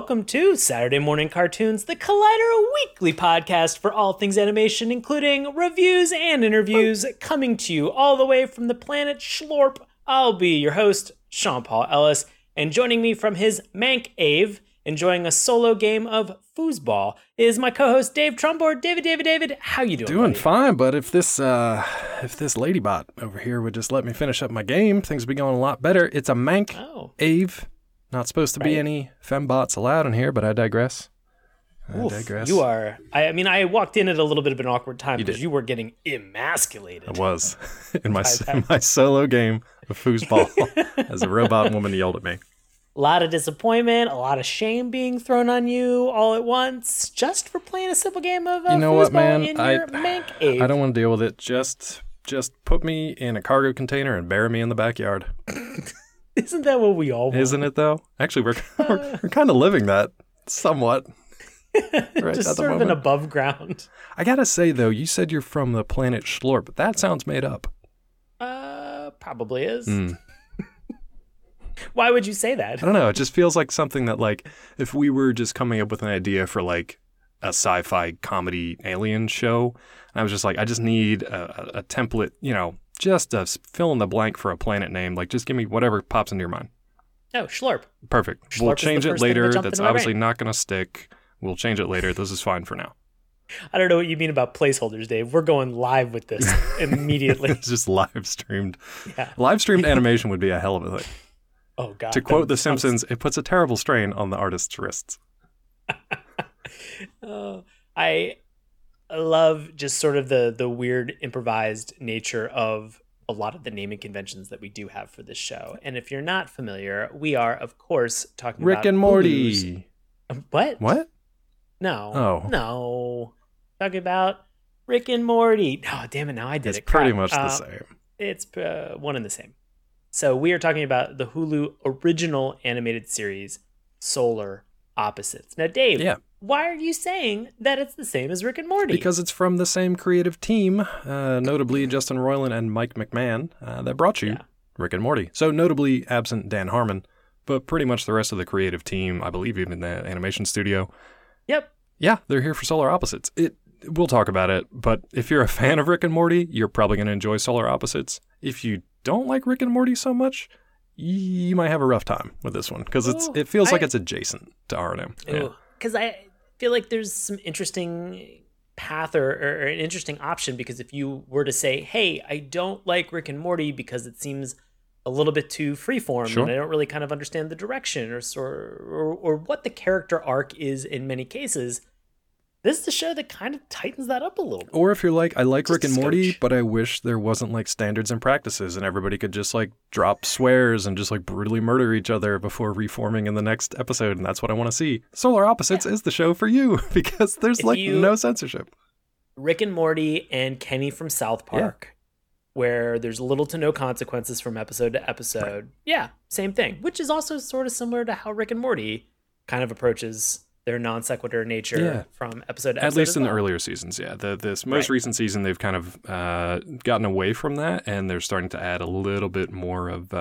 welcome to Saturday Morning Cartoons, the Collider Weekly podcast for all things animation, including reviews and interviews, coming to you all the way from the planet Schlorp. I'll be your host, Sean Paul Ellis, and joining me from his Mank Ave, enjoying a solo game of foosball, is my co-host Dave Trumbore. David, how you doing? Doing buddy? Fine, but if this ladybot over here would just let me finish up my game, things would be going a lot better. It's a Mank Ave. Not supposed to be any fembots allowed in here, but I digress. Oof, you are. I walked in at a little bit of an awkward time because you were getting emasculated. I was in my solo game of foosball as a robot woman yelled at me. A lot of disappointment, a lot of shame being thrown on you all at once, just for playing a simple game of foosball. You know what, man? I don't want to deal with it. Just put me in a cargo container and bury me in the backyard. Isn't that what we all want? Isn't it, though? Actually, we're kind of living that somewhat. Right. Just sort of an above ground. I got to say, though, you said you're from the planet Schlorp, but that sounds made up. Probably is. Mm. Why would you say that? I don't know. It just feels like something that, like, if we were just coming up with an idea for, like, a sci-fi comedy alien show, and I was just like, I just need a template, you know, just a fill in the blank for a planet name. Like, just give me whatever pops into your mind. Oh, Schlorp. Perfect. Schlorp, we'll change it later. That's obviously not going to stick. We'll change it later. This is fine for now. I don't know what you mean about placeholders, Dave. We're going live with this immediately. It's just live streamed. Yeah. Live streamed animation would be a hell of a thing. Oh, God. To quote The Simpsons, it puts a terrible strain on the artist's wrists. Oh, I love just sort of the weird improvised nature of a lot of the naming conventions that we do have for this show. And if you're not familiar, we are, of course, talking Rick about Rick and Morty. Hulu's. What? No. Oh. No. Talking about Rick and Morty. Oh, damn it. Now I did it. It's pretty much the same. It's one and the same. So we are talking about the Hulu original animated series, Solar Opposites. Now, Dave. Yeah. Why are you saying that it's the same as Rick and Morty? Because it's from the same creative team, notably Justin Roiland and Mike McMahan, that brought you Rick and Morty. So notably absent Dan Harmon, but pretty much the rest of the creative team, I believe even the animation studio. Yep. Yeah, they're here for Solar Opposites. We'll talk about it, but if you're a fan of Rick and Morty, you're probably going to enjoy Solar Opposites. If you don't like Rick and Morty so much, you might have a rough time with this one because it feels like it's adjacent to R&M. Yeah. Because I feel like there's some interesting path or an interesting option, because if you were to say, hey, I don't like Rick and Morty because it seems a little bit too freeform, and I don't really kind of understand the direction or what the character arc is in many cases, this is the show that kind of tightens that up a little bit. Or if you're like, I like Rick and Morty, but I wish there wasn't like standards and practices and everybody could just like drop swears and just like brutally murder each other before reforming in the next episode. And that's what I want to see. Solar Opposites is the show for you because there's no censorship. Rick and Morty and Kenny from South Park, where there's little to no consequences from episode to episode. Right. Yeah, same thing, which is also sort of similar to how Rick and Morty kind of approaches their non sequitur nature from episode to episode. At least in the earlier seasons, yeah. This most recent season, they've kind of gotten away from that, and they're starting to add a little bit more of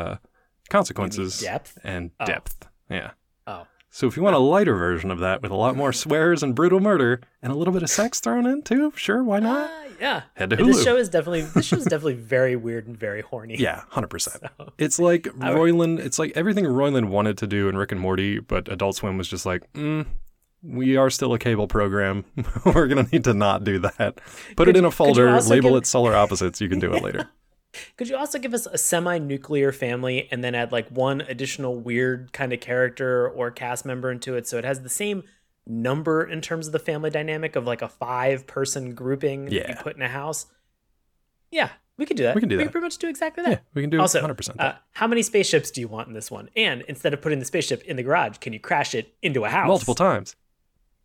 consequences. Maybe depth. Yeah. Oh. So if you want a lighter version of that with a lot more swears and brutal murder and a little bit of sex thrown in too, sure, why not? Yeah. Head to Hulu. This show is definitely very weird and very horny. Yeah, 100%. So, it's like it's like everything Roiland wanted to do in Rick and Morty, but Adult Swim was just like, we are still a cable program. We're going to need to not do that. Put it in a folder, label it Solar Opposites. You can do it later. Could you also give us a semi-nuclear family and then add like one additional weird kind of character or cast member into it so it has the same number in terms of the family dynamic of like a 5-person grouping that you put in a house? Yeah, we could do that. We can pretty much do exactly that. Yeah, we can do also, 100%. How many spaceships do you want in this one? And instead of putting the spaceship in the garage, can you crash it into a house? Multiple times.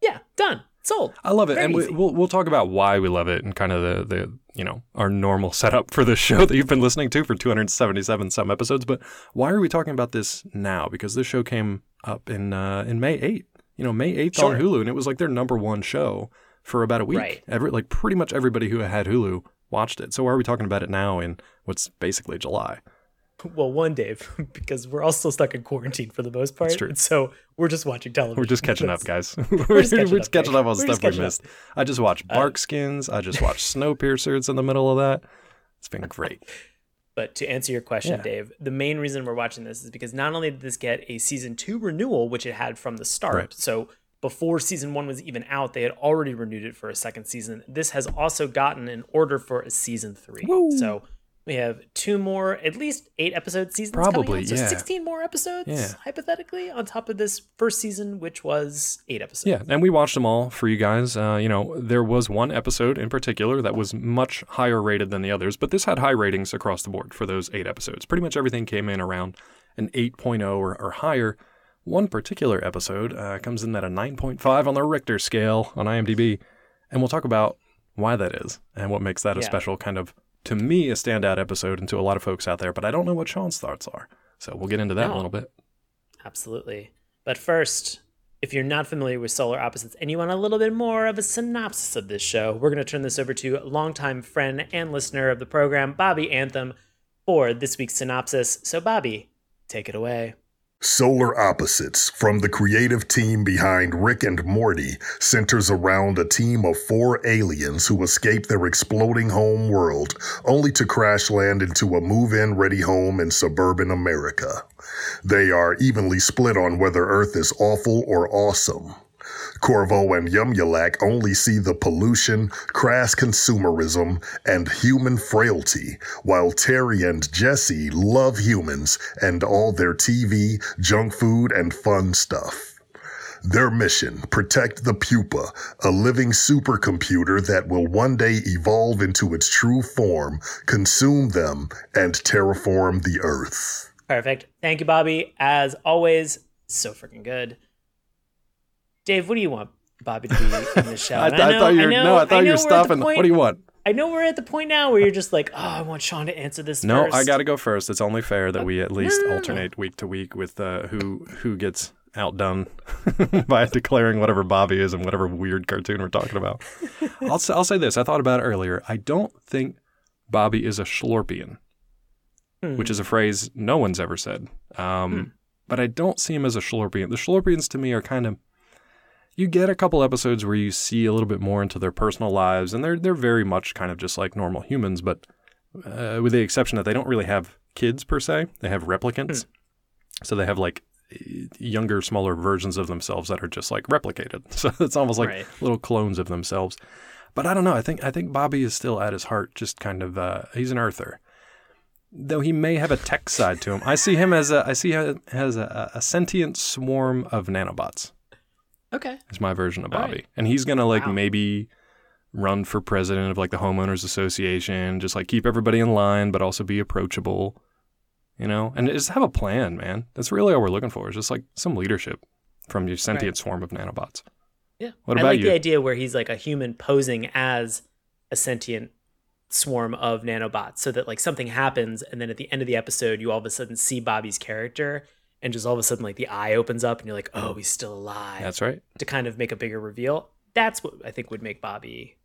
Yeah, done. Sold. I love it. Very easy. We'll talk about why we love it and kind of the you know, our normal setup for this show that you've been listening to for 277 some episodes. But why are we talking about this now? Because this show came up in May 8th. You know, May 8th on Hulu, and it was like their number one show for about a week. Right. Like pretty much everybody who had Hulu watched it. So why are we talking about it now in what's basically July? Well, one, Dave, because we're all still stuck in quarantine for the most part. That's true. And so we're just watching television. We're just catching up, guys. We're just catching up on stuff we missed. I just watched Barkskins. I just watched Snowpiercer. It's in the middle of that. It's been great. But to answer your question, Dave, the main reason we're watching this is because not only did this get a season 2 renewal, which it had from the start. Right. So before season 1 was even out, they had already renewed it for a second season. This has also gotten an order for a season 3. Woo. So we have 2 more, at least 8 episode seasons. Probably, out, so 16 more episodes, hypothetically, on top of this first season, which was 8 episodes. Yeah, and we watched them all for you guys. You know, there was one episode in particular that was much higher rated than the others, but this had high ratings across the board for those 8 episodes. Pretty much everything came in around an 8.0 or higher. One particular episode comes in at a 9.5 on the Richter scale on IMDb, and we'll talk about why that is and what makes that a special kind of, to me, a standout episode and to a lot of folks out there, but I don't know what Sean's thoughts are. So we'll get into that in a little bit. Absolutely. But first, if you're not familiar with Solar Opposites and you want a little bit more of a synopsis of this show, we're going to turn this over to longtime friend and listener of the program, Bobby Anthem, for this week's synopsis. So Bobby, take it away. Solar Opposites, from the creative team behind Rick and Morty, centers around a team of 4 aliens who escape their exploding home world, only to crash land into a move-in ready home in suburban America. They are evenly split on whether Earth is awful or awesome. Korvo and Yumyulack only see the pollution, crass consumerism, and human frailty, while Terry and Jesse love humans and all their TV, junk food, and fun stuff. Their mission, protect the pupa, a living supercomputer that will one day evolve into its true form, consume them, and terraform the Earth. Perfect. Thank you, Bobby. As always, so freaking good. Dave, what do you want Bobby to be in the show? I thought you were stopping. What do you want? I know we're at the point now where you're just like, oh, I want Sean to answer this first. No, I got to go first. It's only fair that we at least alternate week to week with who gets outdone by declaring whatever Bobby is and whatever weird cartoon we're talking about. I'll say this. I thought about it earlier. I don't think Bobby is a Schlorpian, which is a phrase no one's ever said. But I don't see him as a Schlorpian. The Schlorpians to me are kind of, you get a couple episodes where you see a little bit more into their personal lives, and they're very much kind of just like normal humans, but with the exception that they don't really have kids per se. They have replicants. So they have like younger, smaller versions of themselves that are just like replicated. So it's almost like little clones of themselves. But I don't know. I think Bobby is still at his heart just kind of he's an earther, though he may have a tech side to him. I see him as a sentient swarm of nanobots. Okay. It's my version of Bobby. Right. And he's going to maybe run for president of like the homeowners association, just like keep everybody in line, but also be approachable, you know, and just have a plan, man. That's really all we're looking for is just like some leadership from your sentient swarm of nanobots. Yeah. What about you? I like the idea where he's like a human posing as a sentient swarm of nanobots so that like something happens. And then at the end of the episode, you all of a sudden see Bobby's character. And just all of a sudden, like, the eye opens up and you're like, oh, he's still alive. That's right. To kind of make a bigger reveal. That's what I think would make Bobby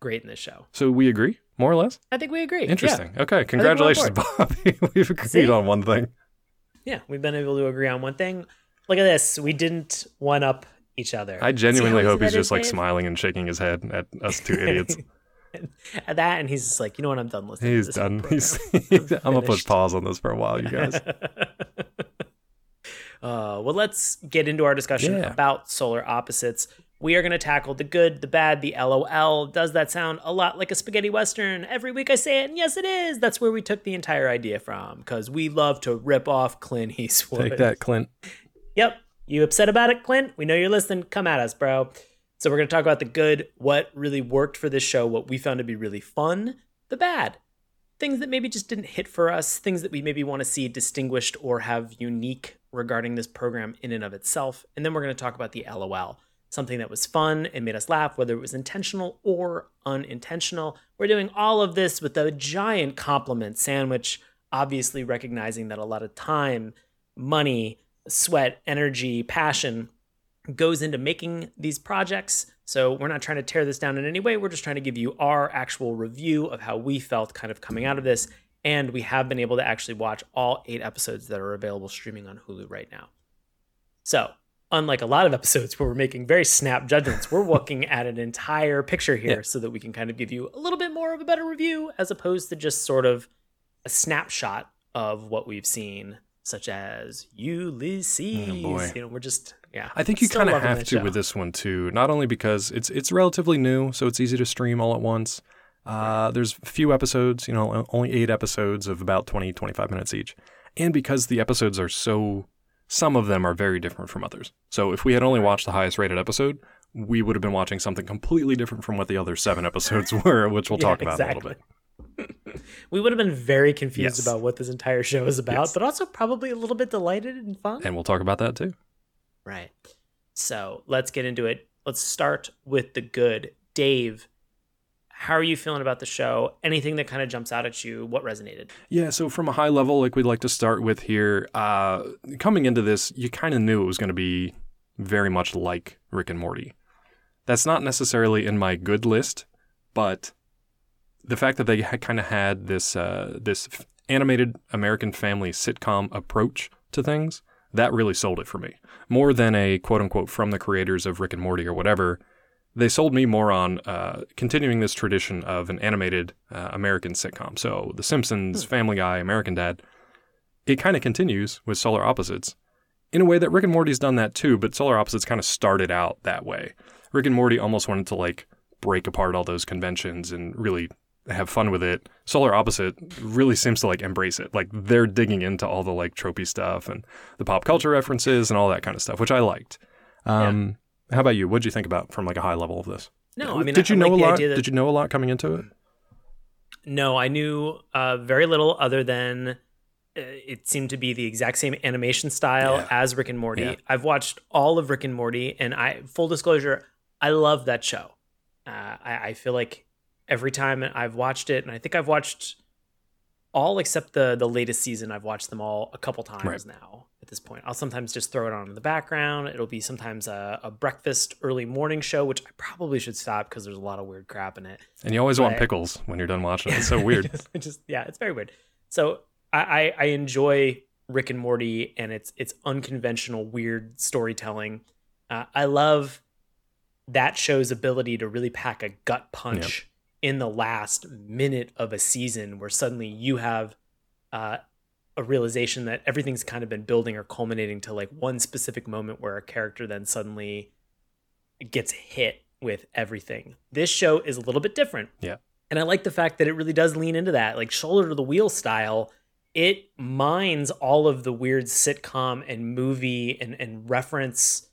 great in this show. So we agree, more or less? I think we agree. Interesting. Yeah. Okay. Congratulations, Bobby. We've agreed on one thing. Yeah. We've been able to agree on one thing. Look at this. We didn't one up each other. I genuinely hope he's just like smiling and shaking his head at us two idiots. At that, and he's just like, you know what? I'm done listening to this. He's done. I'm going to put pause on this for a while, you guys. Well, let's get into our discussion about Solar Opposites. We are going to tackle the good, the bad, the LOL. Does that sound a lot like a spaghetti Western? Every week I say it, and yes, it is. That's where we took the entire idea from, because we love to rip off Clint Eastwood. Take that, Clint. Yep. You upset about it, Clint? We know you're listening. Come at us, bro. So we're going to talk about the good, what really worked for this show, what we found to be really fun, the bad. Things that maybe just didn't hit for us, things that we maybe want to see distinguished or have unique regarding this program in and of itself. And then we're going to talk about the LOL, something that was fun and made us laugh, whether it was intentional or unintentional. We're doing all of this with a giant compliment sandwich, obviously recognizing that a lot of time, money, sweat, energy, passion goes into making these projects. So we're not trying to tear this down in any way. We're just trying to give you our actual review of how we felt kind of coming out of this. And we have been able to actually watch all 8 episodes that are available streaming on Hulu right now. So, unlike a lot of episodes where we're making very snap judgments, we're looking at an entire picture here so that we can kind of give you a little bit more of a better review, as opposed to just sort of a snapshot of what we've seen, such as Ulysses. Oh boy. You know, we're just, I think you kind of have to with this one too, not only because it's relatively new, so it's easy to stream all at once. There's few episodes, you know, only 8 episodes of about 20, 25 minutes each. And because the episodes are so, some of them are very different from others. So if we had only watched the highest rated episode, we would have been watching something completely different from what the other 7 episodes were, which we'll talk about in a little bit. We would have been very confused about what this entire show is about, but also probably a little bit delighted and fun. And we'll talk about that too. Right. So let's get into it. Let's start with the good. Dave, how are you feeling about the show? Anything that kind of jumps out at you? What resonated? Yeah, so from a high level, like we'd like to start with here, coming into this, you kind of knew it was going to be very much like Rick and Morty. That's not necessarily in my good list, but the fact that they kind of had this this animated American family sitcom approach to things, that really sold it for me. More than a quote-unquote from the creators of Rick and Morty or whatever, they sold me more on continuing this tradition of an animated American sitcom. So The Simpsons, Family Guy, American Dad. It kind of continues with Solar Opposites in a way that Rick and Morty's done that too, but Solar Opposites kind of started out that way. Rick and Morty almost wanted to like break apart all those conventions and really have fun with it. Solar Opposite really seems to like embrace it. Like they're digging into all the like tropey stuff and the pop culture references and all that kind of stuff, which I liked. How about you? What did you think about from like a high level of this? No, I mean, did you know a lot? Did you know a lot coming into it? No, I knew very little other than it seemed to be the exact same animation style as Rick and Morty. Yeah. I've watched all of Rick and Morty, and I, full disclosure, I love that show. I feel like every time I've watched it, and I think I've watched all except the latest season. I've watched them all a couple times now. At this point, I'll sometimes just throw it on in the background. It'll be sometimes a breakfast, early morning show, which I probably should stop because there's a lot of weird crap in it. And you always want pickles when you're done watching it. It's so weird. It's very weird. So I enjoy Rick and Morty and its unconventional, weird storytelling. I love that show's ability to really pack a gut punch in the last minute of a season, where suddenly you have a realization that everything's kind of been building or culminating to like one specific moment where a character then suddenly gets hit with everything. This show is a little bit different. Yeah. And I like the fact that it really does lean into that, like shoulder to the wheel style. It mines all of the weird sitcom and movie and reference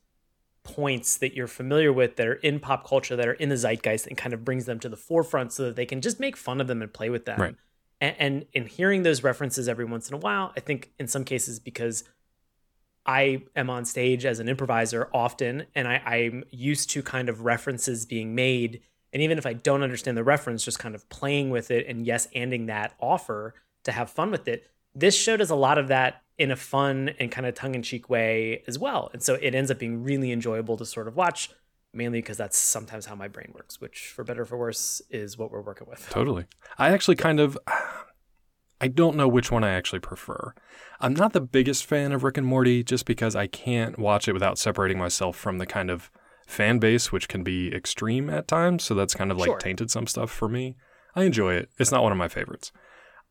points that you're familiar with that are in pop culture, that are in the zeitgeist, and kind of brings them to the forefront so that they can just make fun of them and play with them. Right. And in hearing those references every once in a while, I think in some cases, because I am on stage as an improviser often, and I'm used to kind of references being made. And even if I don't understand the reference, just kind of playing with it and anding that offer to have fun with it. This show does a lot of that in a fun and kind of tongue-in-cheek way as well. And so it ends up being really enjoyable to sort of watch, mainly because that's sometimes how my brain works, which for better or for worse is what we're working with. Totally. I actually kind of, I don't know which one I actually prefer. I'm not the biggest fan of Rick and Morty just because I can't watch it without separating myself from the kind of fan base, which can be extreme at times. So that's kind of like tainted some stuff for me. I enjoy it. It's not one of my favorites.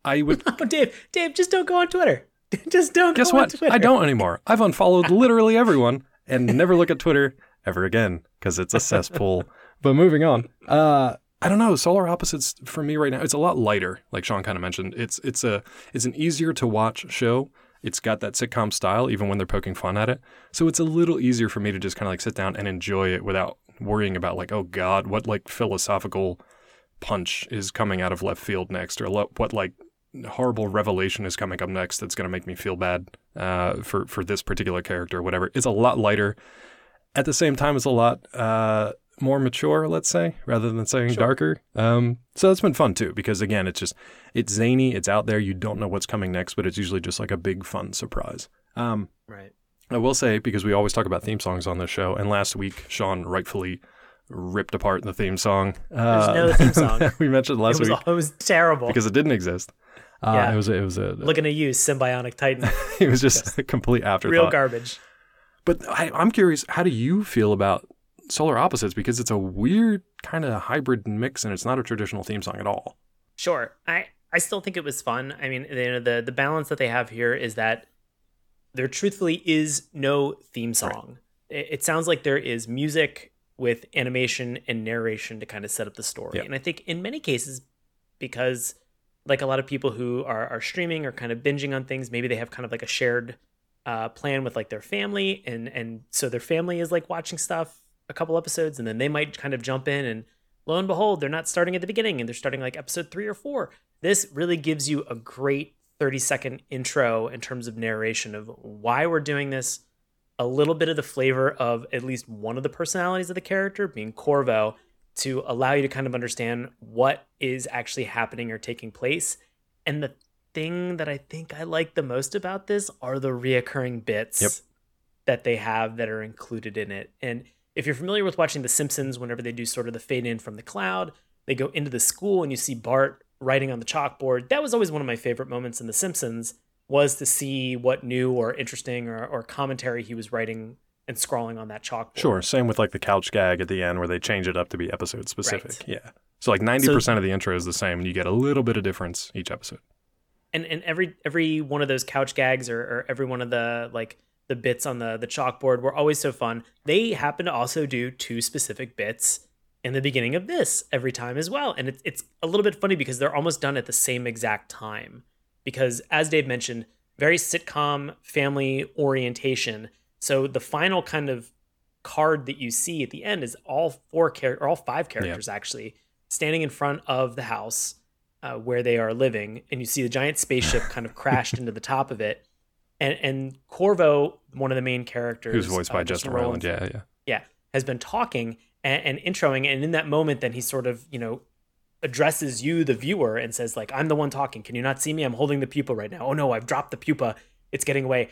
I would. Oh, Dave, just don't go on Twitter. Just don't go on Twitter. Guess what? I don't anymore. I've unfollowed literally everyone and never look at Twitter ever again, because it's a cesspool. But moving on, I don't know. Solar Opposites for me right now, it's a lot lighter. Like Sean kind of mentioned, it's an easier to watch show. It's got that sitcom style, even when they're poking fun at it. So it's a little easier for me to just kind of like sit down and enjoy it without worrying about like, oh God, what like philosophical punch is coming out of left field next, or what like horrible revelation is coming up next that's going to make me feel bad for this particular character or whatever. It's a lot lighter. At the same time, it's a lot more mature, let's say, rather than saying darker. So that's been fun, too, because, again, it's zany. It's out there. You don't know what's coming next, but it's usually just like a big, fun surprise. Right. I will say, because we always talk about theme songs on this show, and last week, Sean rightfully ripped apart the theme song. There's no theme song. We mentioned last week. It was terrible. Because it didn't exist. Yeah. It was looking to use Symbionic Titan. It was just a complete afterthought. Real garbage. But I'm curious, how do you feel about Solar Opposites? Because it's a weird kind of hybrid mix, and it's not a traditional theme song at all. Sure. I still think it was fun. I mean, the balance that they have here is that there truthfully is no theme song. Right. It sounds like there is music with animation and narration to kind of set up the story. Yep. And I think in many cases, because like a lot of people who are streaming or kind of binging on things, maybe they have kind of like a shared plan with like their family. And so their family is like watching stuff a couple episodes, and then they might kind of jump in, and lo and behold, they're not starting at the beginning, and they're starting like episode 3 or 4. This really gives you a great 30-second intro in terms of narration of why we're doing this, a little bit of the flavor of at least one of the personalities of the character being Korvo, to allow you to kind of understand what is actually happening or taking place. And the thing that I think I like the most about this are the reoccurring bits that they have that are included in it. And if you're familiar with watching The Simpsons, whenever they do sort of the fade in from the cloud, they go into the school and you see Bart writing on the chalkboard. That was always one of my favorite moments in The Simpsons, was to see what new or interesting or commentary he was writing and scrawling on that chalkboard. Sure. Same with like the couch gag at the end where they change it up to be episode specific. Right. Yeah. So like 90% of the intro is the same, and you get a little bit of difference each episode. And every one of those couch gags or every one of the like the bits on the chalkboard were always so fun. They happen to also do 2 specific bits in the beginning of this every time as well. And it's a little bit funny because they're almost done at the same exact time. Because as Dave mentioned, very sitcom family orientation. So the final kind of card that you see at the end is all 5 characters actually standing in front of the house where they are living. And you see the giant spaceship kind of crashed into the top of it. And Korvo, one of the main characters, who's voiced by Justin Roiland, has been talking and introing, and in that moment, then he sort of, you know, addresses you, the viewer, and says like, "I'm the one talking. Can you not see me? I'm holding the pupa right now. Oh no, I've dropped the pupa. It's getting away."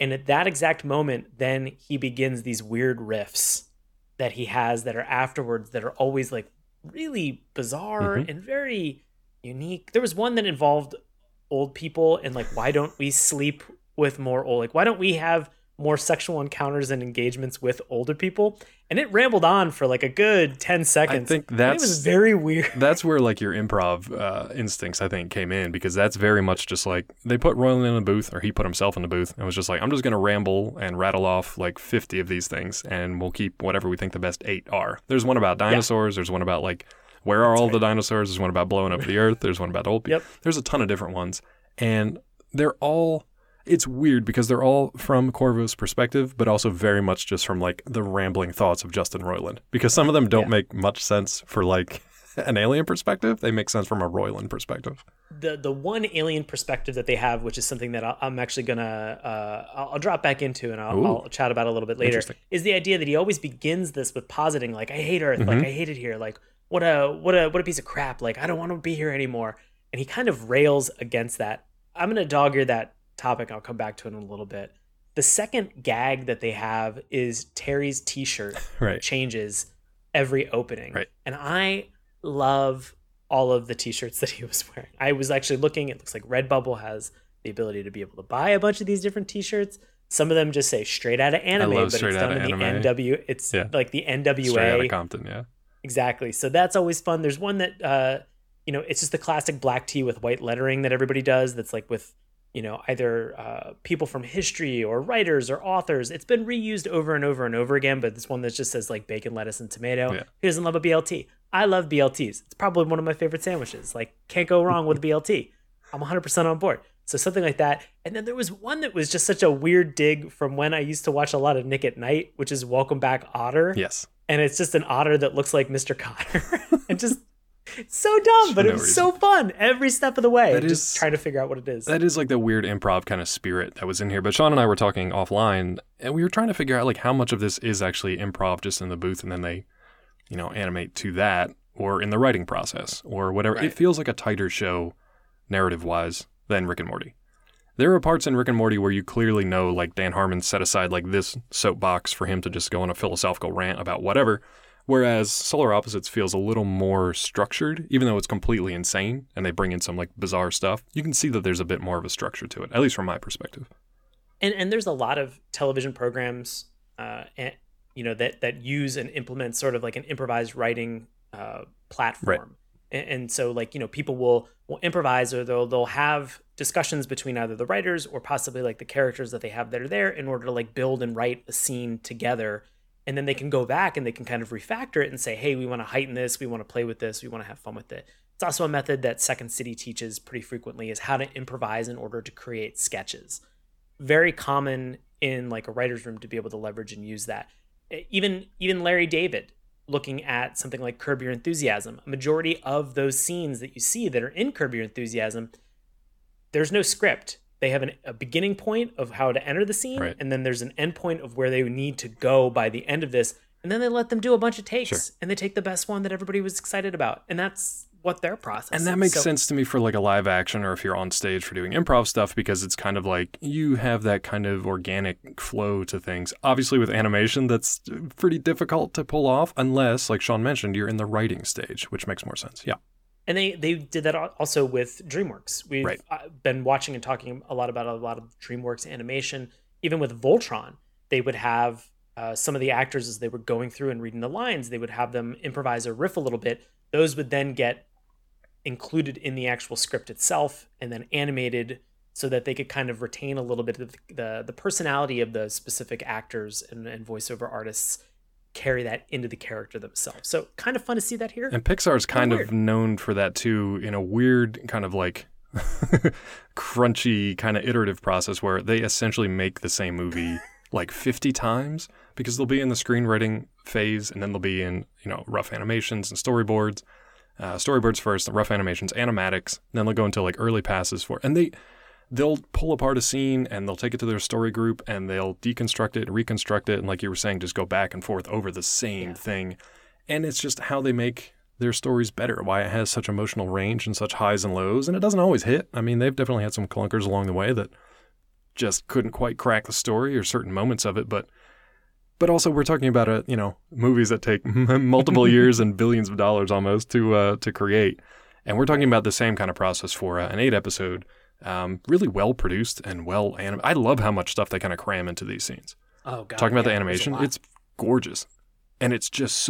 And at that exact moment, then he begins these weird riffs that he has that are afterwards that are always like really bizarre and very unique. There was one that involved old people and like, why don't we sleep with more old, like, why don't we have more sexual encounters and engagements with older people? And it rambled on for like a good 10 seconds. I think it was very weird. That's where like your improv instincts, I think, came in, because that's very much just like they put Roiland in the booth, or he put himself in the booth, and was just like, I'm just going to ramble and rattle off like 50 of these things, and we'll keep whatever we think the best 8 are. There's one about dinosaurs. Yeah. There's one about like, where are all the dinosaurs? There's one about blowing up the earth. There's one about old people. Yep. There's a ton of different ones. And they're all... It's weird because they're all from Corvo's perspective, but also very much just from like the rambling thoughts of Justin Roiland, because some of them don't make much sense for like an alien perspective. They make sense from a Roiland perspective. The one alien perspective that they have, which is something that I'm actually going to I'll drop back into, and I'll chat about a little bit later, is the idea that he always begins this with positing like, I hate Earth, like I hate it here, like what a piece of crap, like I don't want to be here anymore. And he kind of rails against that. I'm going to dog-ear that topic. I'll come back to it in a little bit. The second gag that they have is Terry's t-shirt changes every opening. Right. And I love all of the t-shirts that he was wearing. I was actually looking, it looks like Redbubble has the ability to be able to buy a bunch of these different t-shirts. Some of them just say straight out of anime, but it's done in the N.W.A. It's like the N.W.A. Straight out of Compton, exactly. So that's always fun. There's one that, you know, it's just the classic black tee with white lettering that everybody does, that's like with, you know, either people from history or writers or authors. It's been reused over and over and over again, but this one that just says like bacon, lettuce, and tomato. Yeah. Who doesn't love a BLT? I love BLTs. It's probably one of my favorite sandwiches. Like, can't go wrong with a BLT. I'm 100% on board. So something like that. And then there was one that was just such a weird dig from when I used to watch a lot of Nick at Night, which is Welcome Back Otter. Yes. And it's just an otter that looks like Mr. Cotter. And just... so dumb, but it was so fun every step of the way. Just trying to figure out what it is. That is like the weird improv kind of spirit that was in here. But Sean and I were talking offline, and we were trying to figure out like how much of this is actually improv just in the booth, and then they, you know, animate to that, or in the writing process or whatever. Right. It feels like a tighter show narrative-wise than Rick and Morty. There are parts in Rick and Morty where you clearly know like Dan Harmon set aside like this soapbox for him to just go on a philosophical rant about whatever. Whereas Solar Opposites feels a little more structured, even though it's completely insane and they bring in some like bizarre stuff. You can see that there's a bit more of a structure to it, at least from my perspective. And there's a lot of television programs, that use and implement sort of like an improvised writing platform. Right. And so like, you know, people will improvise, or they'll have discussions between either the writers or possibly like the characters that they have that are there in order to like build and write a scene together. And then they can go back and they can kind of refactor it and say, hey, we want to heighten this. We want to play with this. We want to have fun with it. It's also a method that Second City teaches pretty frequently, is how to improvise in order to create sketches. Very common in like a writer's room to be able to leverage and use that. Even Larry David, looking at something like Curb Your Enthusiasm, a majority of those scenes that you see that are in Curb Your Enthusiasm, there's no script. They have a beginning point of how to enter the scene, right, and then there's an end point of where they need to go by the end of this, and then they let them do a bunch of takes, sure, and they take the best one that everybody was excited about, and that's what their process is. And that makes sense to me for like a live action, or if you're on stage for doing improv stuff, because it's kind of like you have that kind of organic flow to things. Obviously with animation, that's pretty difficult to pull off unless, like Sean mentioned, you're in the writing stage, which makes more sense. Yeah. And they did that also with DreamWorks. We've right, been watching and talking a lot about a lot of DreamWorks animation. Even with Voltron, they would have some of the actors, as they were going through and reading the lines, they would have them improvise or riff a little bit. Those would then get included in the actual script itself and then animated so that they could kind of retain a little bit of the personality of the specific actors and voiceover artists, carry that into the character themselves. So kind of fun to see that here. And Pixar's kind of known for that too, in a weird kind of like crunchy kind of iterative process where they essentially make the same movie like 50 times, because they'll be in the screenwriting phase and then they'll be in, you know, rough animations and storyboards. Storyboards first, the rough animations, animatics, and then they'll go into like early passes for, and they'll pull apart a scene and they'll take it to their story group and they'll deconstruct it and reconstruct it. And like you were saying, just go back and forth over the same thing. And it's just how they make their stories better, why it has such emotional range and such highs and lows. And it doesn't always hit. I mean, they've definitely had some clunkers along the way that just couldn't quite crack the story or certain moments of it. But also we're talking about, movies that take multiple years and billions of dollars almost to create. And we're talking about the same kind of process for an 8-episode really well produced and well animated. I love how much stuff they kind of cram into these scenes. Oh god! Talking about the animation, it's gorgeous, and it's just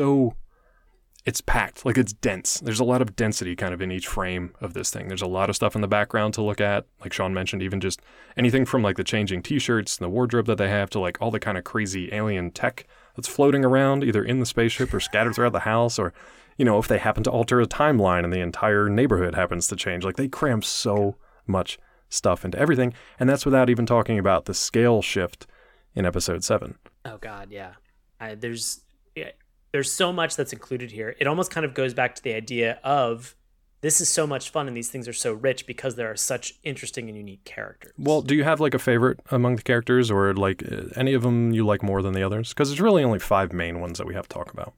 it's packed, like it's dense. There's a lot of density kind of in each frame of this thing. There's a lot of stuff in the background to look at, like Sean mentioned, even just anything from like the changing t-shirts and the wardrobe that they have to like all the kind of crazy alien tech that's floating around, either in the spaceship or scattered throughout the house, or if they happen to alter a timeline and the entire neighborhood happens to change. Like they cram so much stuff into everything, and that's without even talking about the scale shift in episode 7. Oh god, yeah. There's so much that's included here. It almost kind of goes back to the idea of this is so much fun and these things are so rich because there are such interesting and unique characters. Well, do you have like a favorite among the characters, or like any of them you like more than the others? Because there's really only 5 main ones that we have to talk about.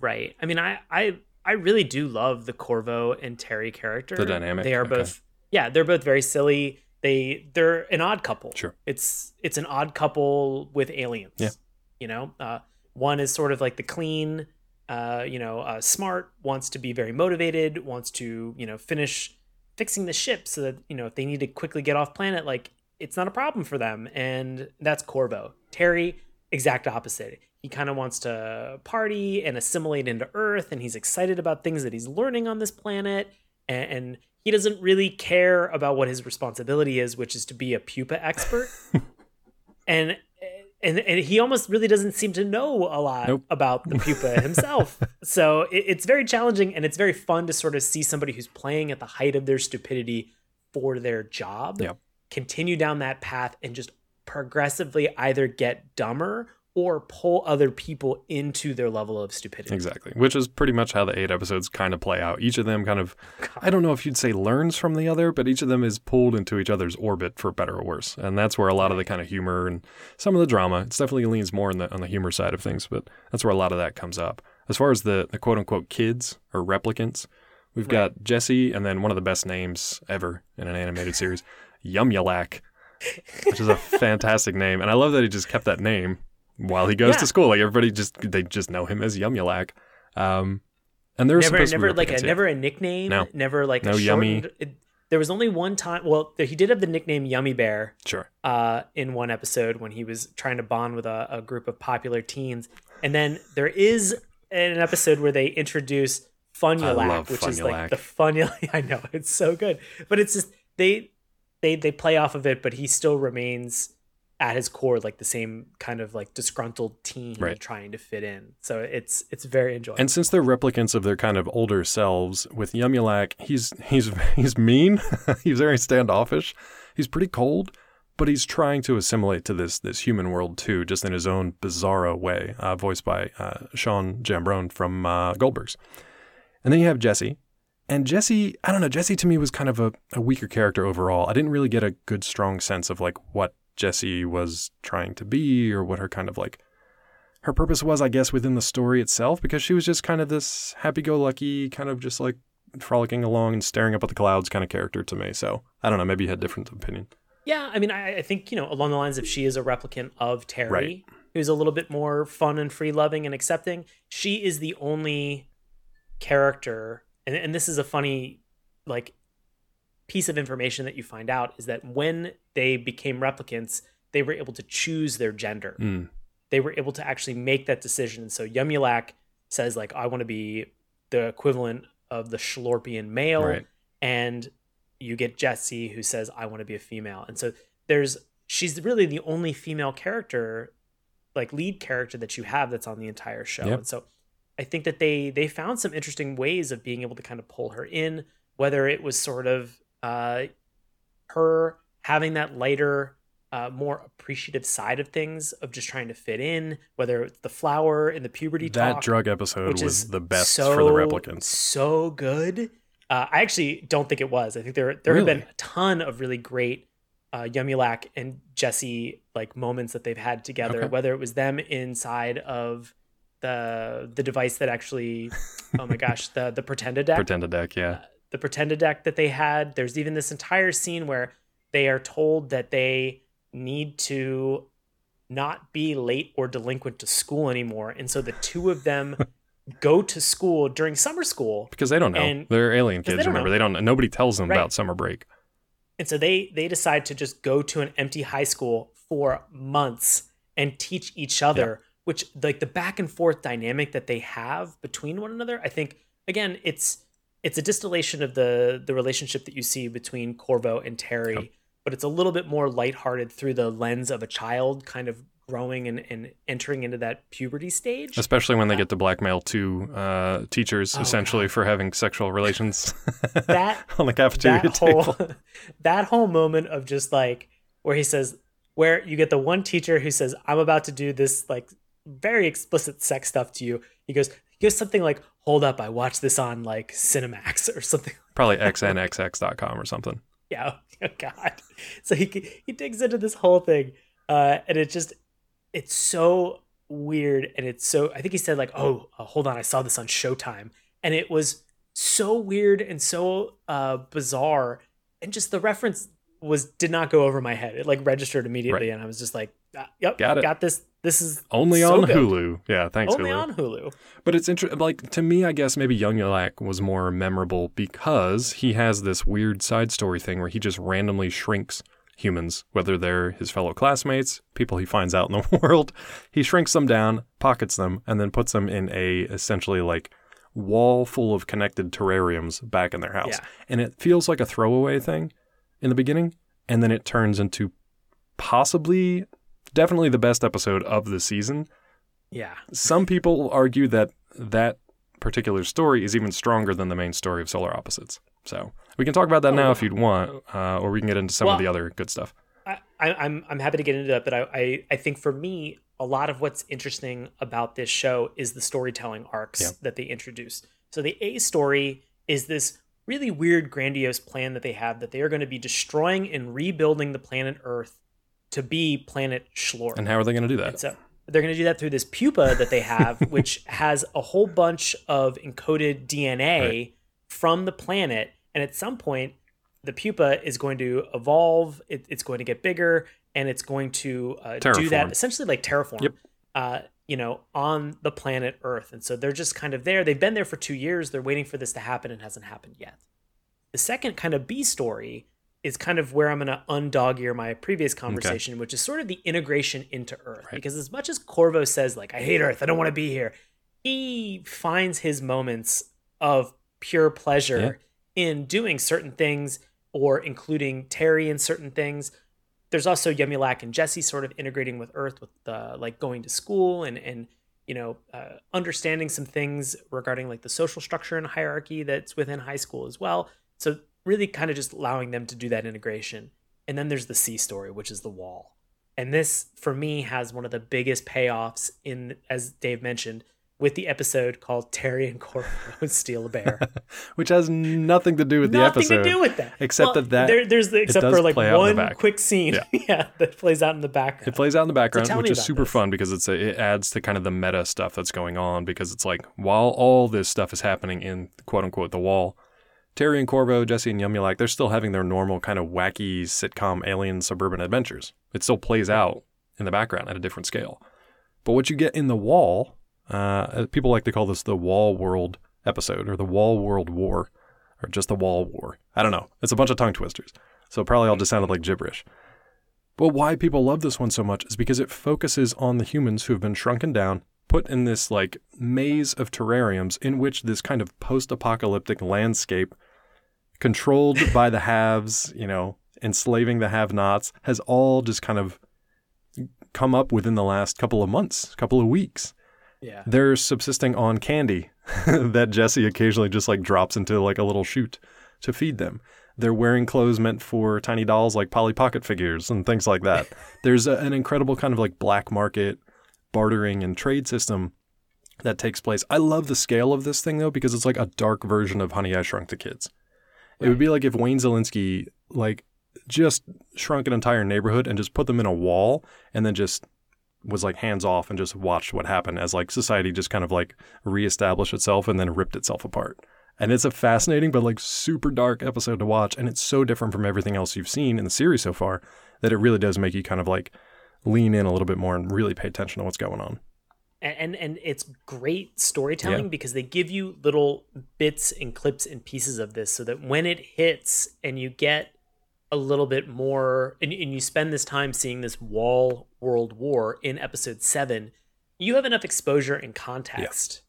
Right. I mean, I really do love the Korvo and Terry character. The dynamic. They are both. Yeah, they're both very silly. They're an odd couple. Sure. It's an odd couple with aliens. Yeah. One is sort of like the clean, smart, wants to be very motivated, wants to, finish fixing the ship so that, if they need to quickly get off planet, like it's not a problem for them. And that's Korvo. Terry, exact opposite. He kind of wants to party and assimilate into Earth, and he's excited about things that he's learning on this planet, and he doesn't really care about what his responsibility is, which is to be a pupa expert. and he almost really doesn't seem to know a lot about the pupa himself. So it's very challenging, and it's very fun to sort of see somebody who's playing at the height of their stupidity for their job, continue down that path and just progressively either get dumber or pull other people into their level of stupidity. Exactly, which is pretty much how the 8 episodes kind of play out. Each of them kind of, I don't know if you'd say learns from the other, but each of them is pulled into each other's orbit for better or worse. And that's where a lot of the kind of humor and some of the drama, it definitely leans more on the humor side of things, but that's where a lot of that comes up. As far as the quote-unquote kids or replicants, we've got Jesse, and then one of the best names ever in an animated series, Yumyulack, which is a fantastic name. And I love that he just kept that name while he goes to school. Like everybody they just know him as Yumyulack. And there was never a nickname, no. Never like no a Yummy. There was only one time. Well, he did have the nickname Yummy Bear. Sure. In one episode when he was trying to bond with a group of popular teens, and then there is an episode where they introduce Funyulack, which is like the Funyulack. I know, it's so good, but it's just they play off of it, but he still remains at his core like the same kind of like disgruntled teen, right, trying to fit in. So it's very enjoyable. And since they're replicants of their kind of older selves, with Yumyulack, he's mean, he's very standoffish, he's pretty cold, but he's trying to assimilate to this human world too, just in his own bizarro way, voiced by Sean Jambron from Goldberg's. And then you have Jesse. And Jesse, I don't know, Jesse to me was kind of a weaker character overall. I didn't really get a good strong sense of like what Jesse was trying to be or what her kind of like her purpose was, I guess, within the story itself, because she was just kind of this happy-go-lucky kind of just like frolicking along and staring up at the clouds kind of character to me. So I don't know, maybe you had a different opinion. Yeah, I mean, I think, you know, along the lines of she is a replicant of Terry, right, who's a little bit more fun and free-loving and accepting. She is the only character, and this is a funny, like, piece of information that you find out, is that when they became replicants, they were able to choose their gender. Mm. They were able to actually make that decision. So Yumyulack says, like, I want to be the equivalent of the Schlorpian male, right, and you get Jesse, who says, I want to be a female. And so she's really the only female character, like lead character, that you have that's on the entire show. Yep. And so I think that they found some interesting ways of being able to kind of pull her in, whether it was sort of her having that lighter, more appreciative side of things, of just trying to fit in, whether it's the flower and the puberty talk. That drug episode was the best for the replicants. So good. I actually don't think it was. I think there really have been a ton of really great Yumyulack and Jesse like moments that they've had together, okay, whether it was them inside of the device that actually, oh my gosh, the Pretenda-Dek. Pretenda-Dek, yeah. The Pretenda-Dek that they had. There's even this entire scene where they are told that they need to not be late or delinquent to school anymore. And so the two of them go to school during summer school because they don't know. They're alien kids, remember. They don't know. Nobody tells them, right, about summer break. And so they decide to just go to an empty high school for months and teach each other, yeah, which like the back and forth dynamic that they have between one another. I think, again, it's a distillation of the relationship that you see between Korvo and Terry, yep, but it's a little bit more lighthearted through the lens of a child kind of growing and entering into that puberty stage. Especially when they get to blackmail two teachers, essentially, God, for having sexual relations on the cafeteria table. That whole moment of just like where you get the one teacher who says, I'm about to do this like very explicit sex stuff to you. He goes something like, hold up, I watched this on like Cinemax or something. Probably xnxx.com or something. Yeah. Oh, God. So he digs into this whole thing. And it's so weird. And it's so, I think he said like, oh, hold on, I saw this on Showtime. And it was so weird and so bizarre. And just the reference did not go over my head. It like registered immediately. Right. And I was just like, yep, got this. This is only so on good. Hulu. Yeah, thanks, only Hulu. Only on Hulu. But it's interesting. Like, to me, I guess maybe Yumyulack was more memorable because he has this weird side story thing where he just randomly shrinks humans, whether they're his fellow classmates, people he finds out in the world. He shrinks them down, pockets them, and then puts them in essentially like wall full of connected terrariums back in their house. Yeah. And it feels like a throwaway thing in the beginning, and then it turns into definitely the best episode of the season. Yeah. Some people argue that that particular story is even stronger than the main story of Solar Opposites. So we can talk about that now if you'd want, or we can get into some of the other good stuff. I'm happy to get into that, but I think for me, a lot of what's interesting about this show is the storytelling arcs, yeah, that they introduce. So the A story is this really weird, grandiose plan that they have, that they are going to be destroying and rebuilding the planet Earth to be planet Schlorp. And how are they going to do that? So they're going to do that through this pupa that they have, which has a whole bunch of encoded DNA, right, from the planet. And at some point, the pupa is going to evolve. It's going to get bigger, and it's going to do that essentially like terraform. Yep. you know, on the planet Earth. And so they're just kind of there. They've been there for 2 years. They're waiting for this to happen, and it hasn't happened yet. The second kind of B story is kind of where I'm going to undog-ear my previous conversation, okay, which is sort of the integration into Earth. Right. Because as much as Korvo says, like, I hate Earth, I don't want to be here, he finds his moments of pure pleasure in doing certain things or including Terry in certain things. There's also Yumyulack and Jesse sort of integrating with Earth with the, like, going to school and you know, understanding some things regarding like the social structure and hierarchy that's within high school as well. So really kind of just allowing them to do that integration. And then there's the C story, which is the wall. And this for me has one of the biggest payoffs in, as Dave mentioned, with the episode called Terry and Korvo Steal a Bear, which has nothing to do with the episode. Nothing to do with that, except except for like one quick scene, that plays out in the background. It plays out in the background, so which is super fun because it's it adds to kind of the meta stuff that's going on, because it's like while all this stuff is happening in quote unquote the wall, Terry and Korvo, Jesse and Yumyulack, they're still having their normal kind of wacky sitcom alien suburban adventures. It still plays out in the background at a different scale, but what you get in the wall. People like to call this the Wall World episode or the Wall World War or just the Wall War. I don't know. It's a bunch of tongue twisters. So probably all just sounded like gibberish. But why people love this one so much is because it focuses on the humans who have been shrunken down, put in this like maze of terrariums in which this kind of post-apocalyptic landscape controlled by the haves, you know, enslaving the have-nots has all just kind of come up within the last couple of months, couple of weeks. Yeah. They're subsisting on candy that Jesse occasionally just like drops into like a little chute to feed them. They're wearing clothes meant for tiny dolls like Polly Pocket figures and things like that. There's an incredible kind of like black market bartering and trade system that takes place. I love the scale of this thing though, because it's like a dark version of Honey, I Shrunk the Kids. Right. It would be like if Wayne Szalinski like just shrunk an entire neighborhood and just put them in a wall and then just was like hands off and just watched what happened as like society just kind of like reestablished itself and then ripped itself apart. And it's a fascinating but like super dark episode to watch. And it's so different from everything else you've seen in the series so far that it really does make you kind of like lean in a little bit more and really pay attention to what's going on. And it's great storytelling because they give you little bits and clips and pieces of this so that when it hits and you get a little bit more and you spend this time seeing this Wall World War in episode 7, you have enough exposure and context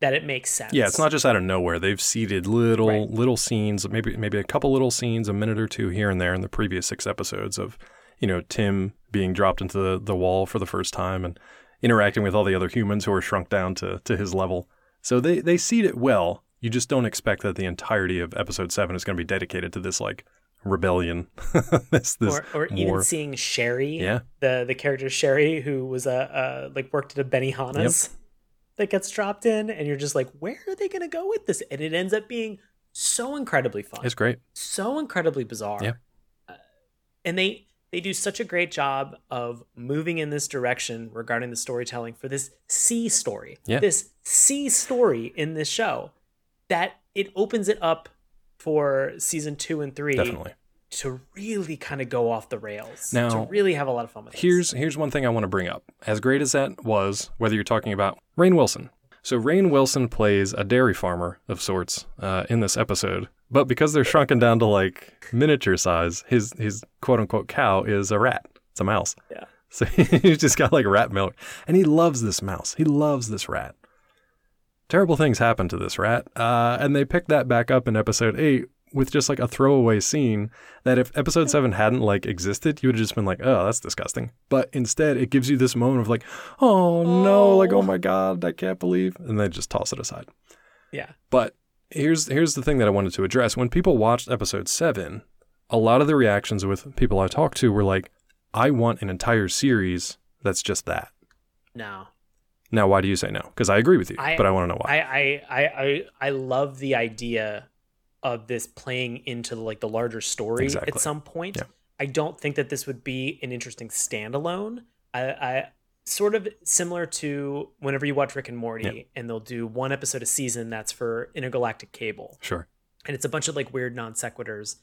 that it makes sense. Yeah, it's not just out of nowhere. They've seeded little scenes, maybe a couple little scenes, a minute or two here and there in the previous 6 episodes of, you know, Tim being dropped into the wall for the first time and interacting with all the other humans who are shrunk down to his level. So they seed it well. You just don't expect that the entirety of episode 7 is going to be dedicated to this like rebellion. Or even seeing Sherry, the character Sherry, who was like worked at a Benihana's that gets dropped in, and you're just like, where are they gonna go with this? And it ends up being so incredibly fun. It's great, so incredibly bizarre. And they do such a great job of moving in this direction regarding the storytelling for this C story, in this show, that it opens it up for season 2 and 3 definitely to really kind of go off the rails, now to really have a lot of fun with here's one thing I want to bring up. As great as that was, whether you're talking about Rainn Wilson. So Rainn Wilson plays a dairy farmer of sorts in this episode, but because they're shrunken down to like miniature size, his quote unquote cow is a rat. It's a mouse. Yeah. So he's just got like rat milk, and he loves this mouse. He loves this rat. Terrible things happen to this rat, and they pick that back up in episode 8 with just like a throwaway scene that if episode 7 hadn't like existed, you would have just been like, oh, that's disgusting. But instead, it gives you this moment of like, oh no, like, oh my God, I can't believe. And they just toss it aside. Yeah. But here's the thing that I wanted to address. When people watched episode 7, a lot of the reactions with people I talked to were like, I want an entire series that's just that. No. Now, why do you say no? Because I agree with you, but I want to know why. I love the idea of this playing into like the larger story at some point. Yeah. I don't think that this would be an interesting standalone. I sort of similar to whenever you watch Rick and Morty and they'll do one episode a season that's for intergalactic cable. Sure. And it's a bunch of like weird non sequiturs.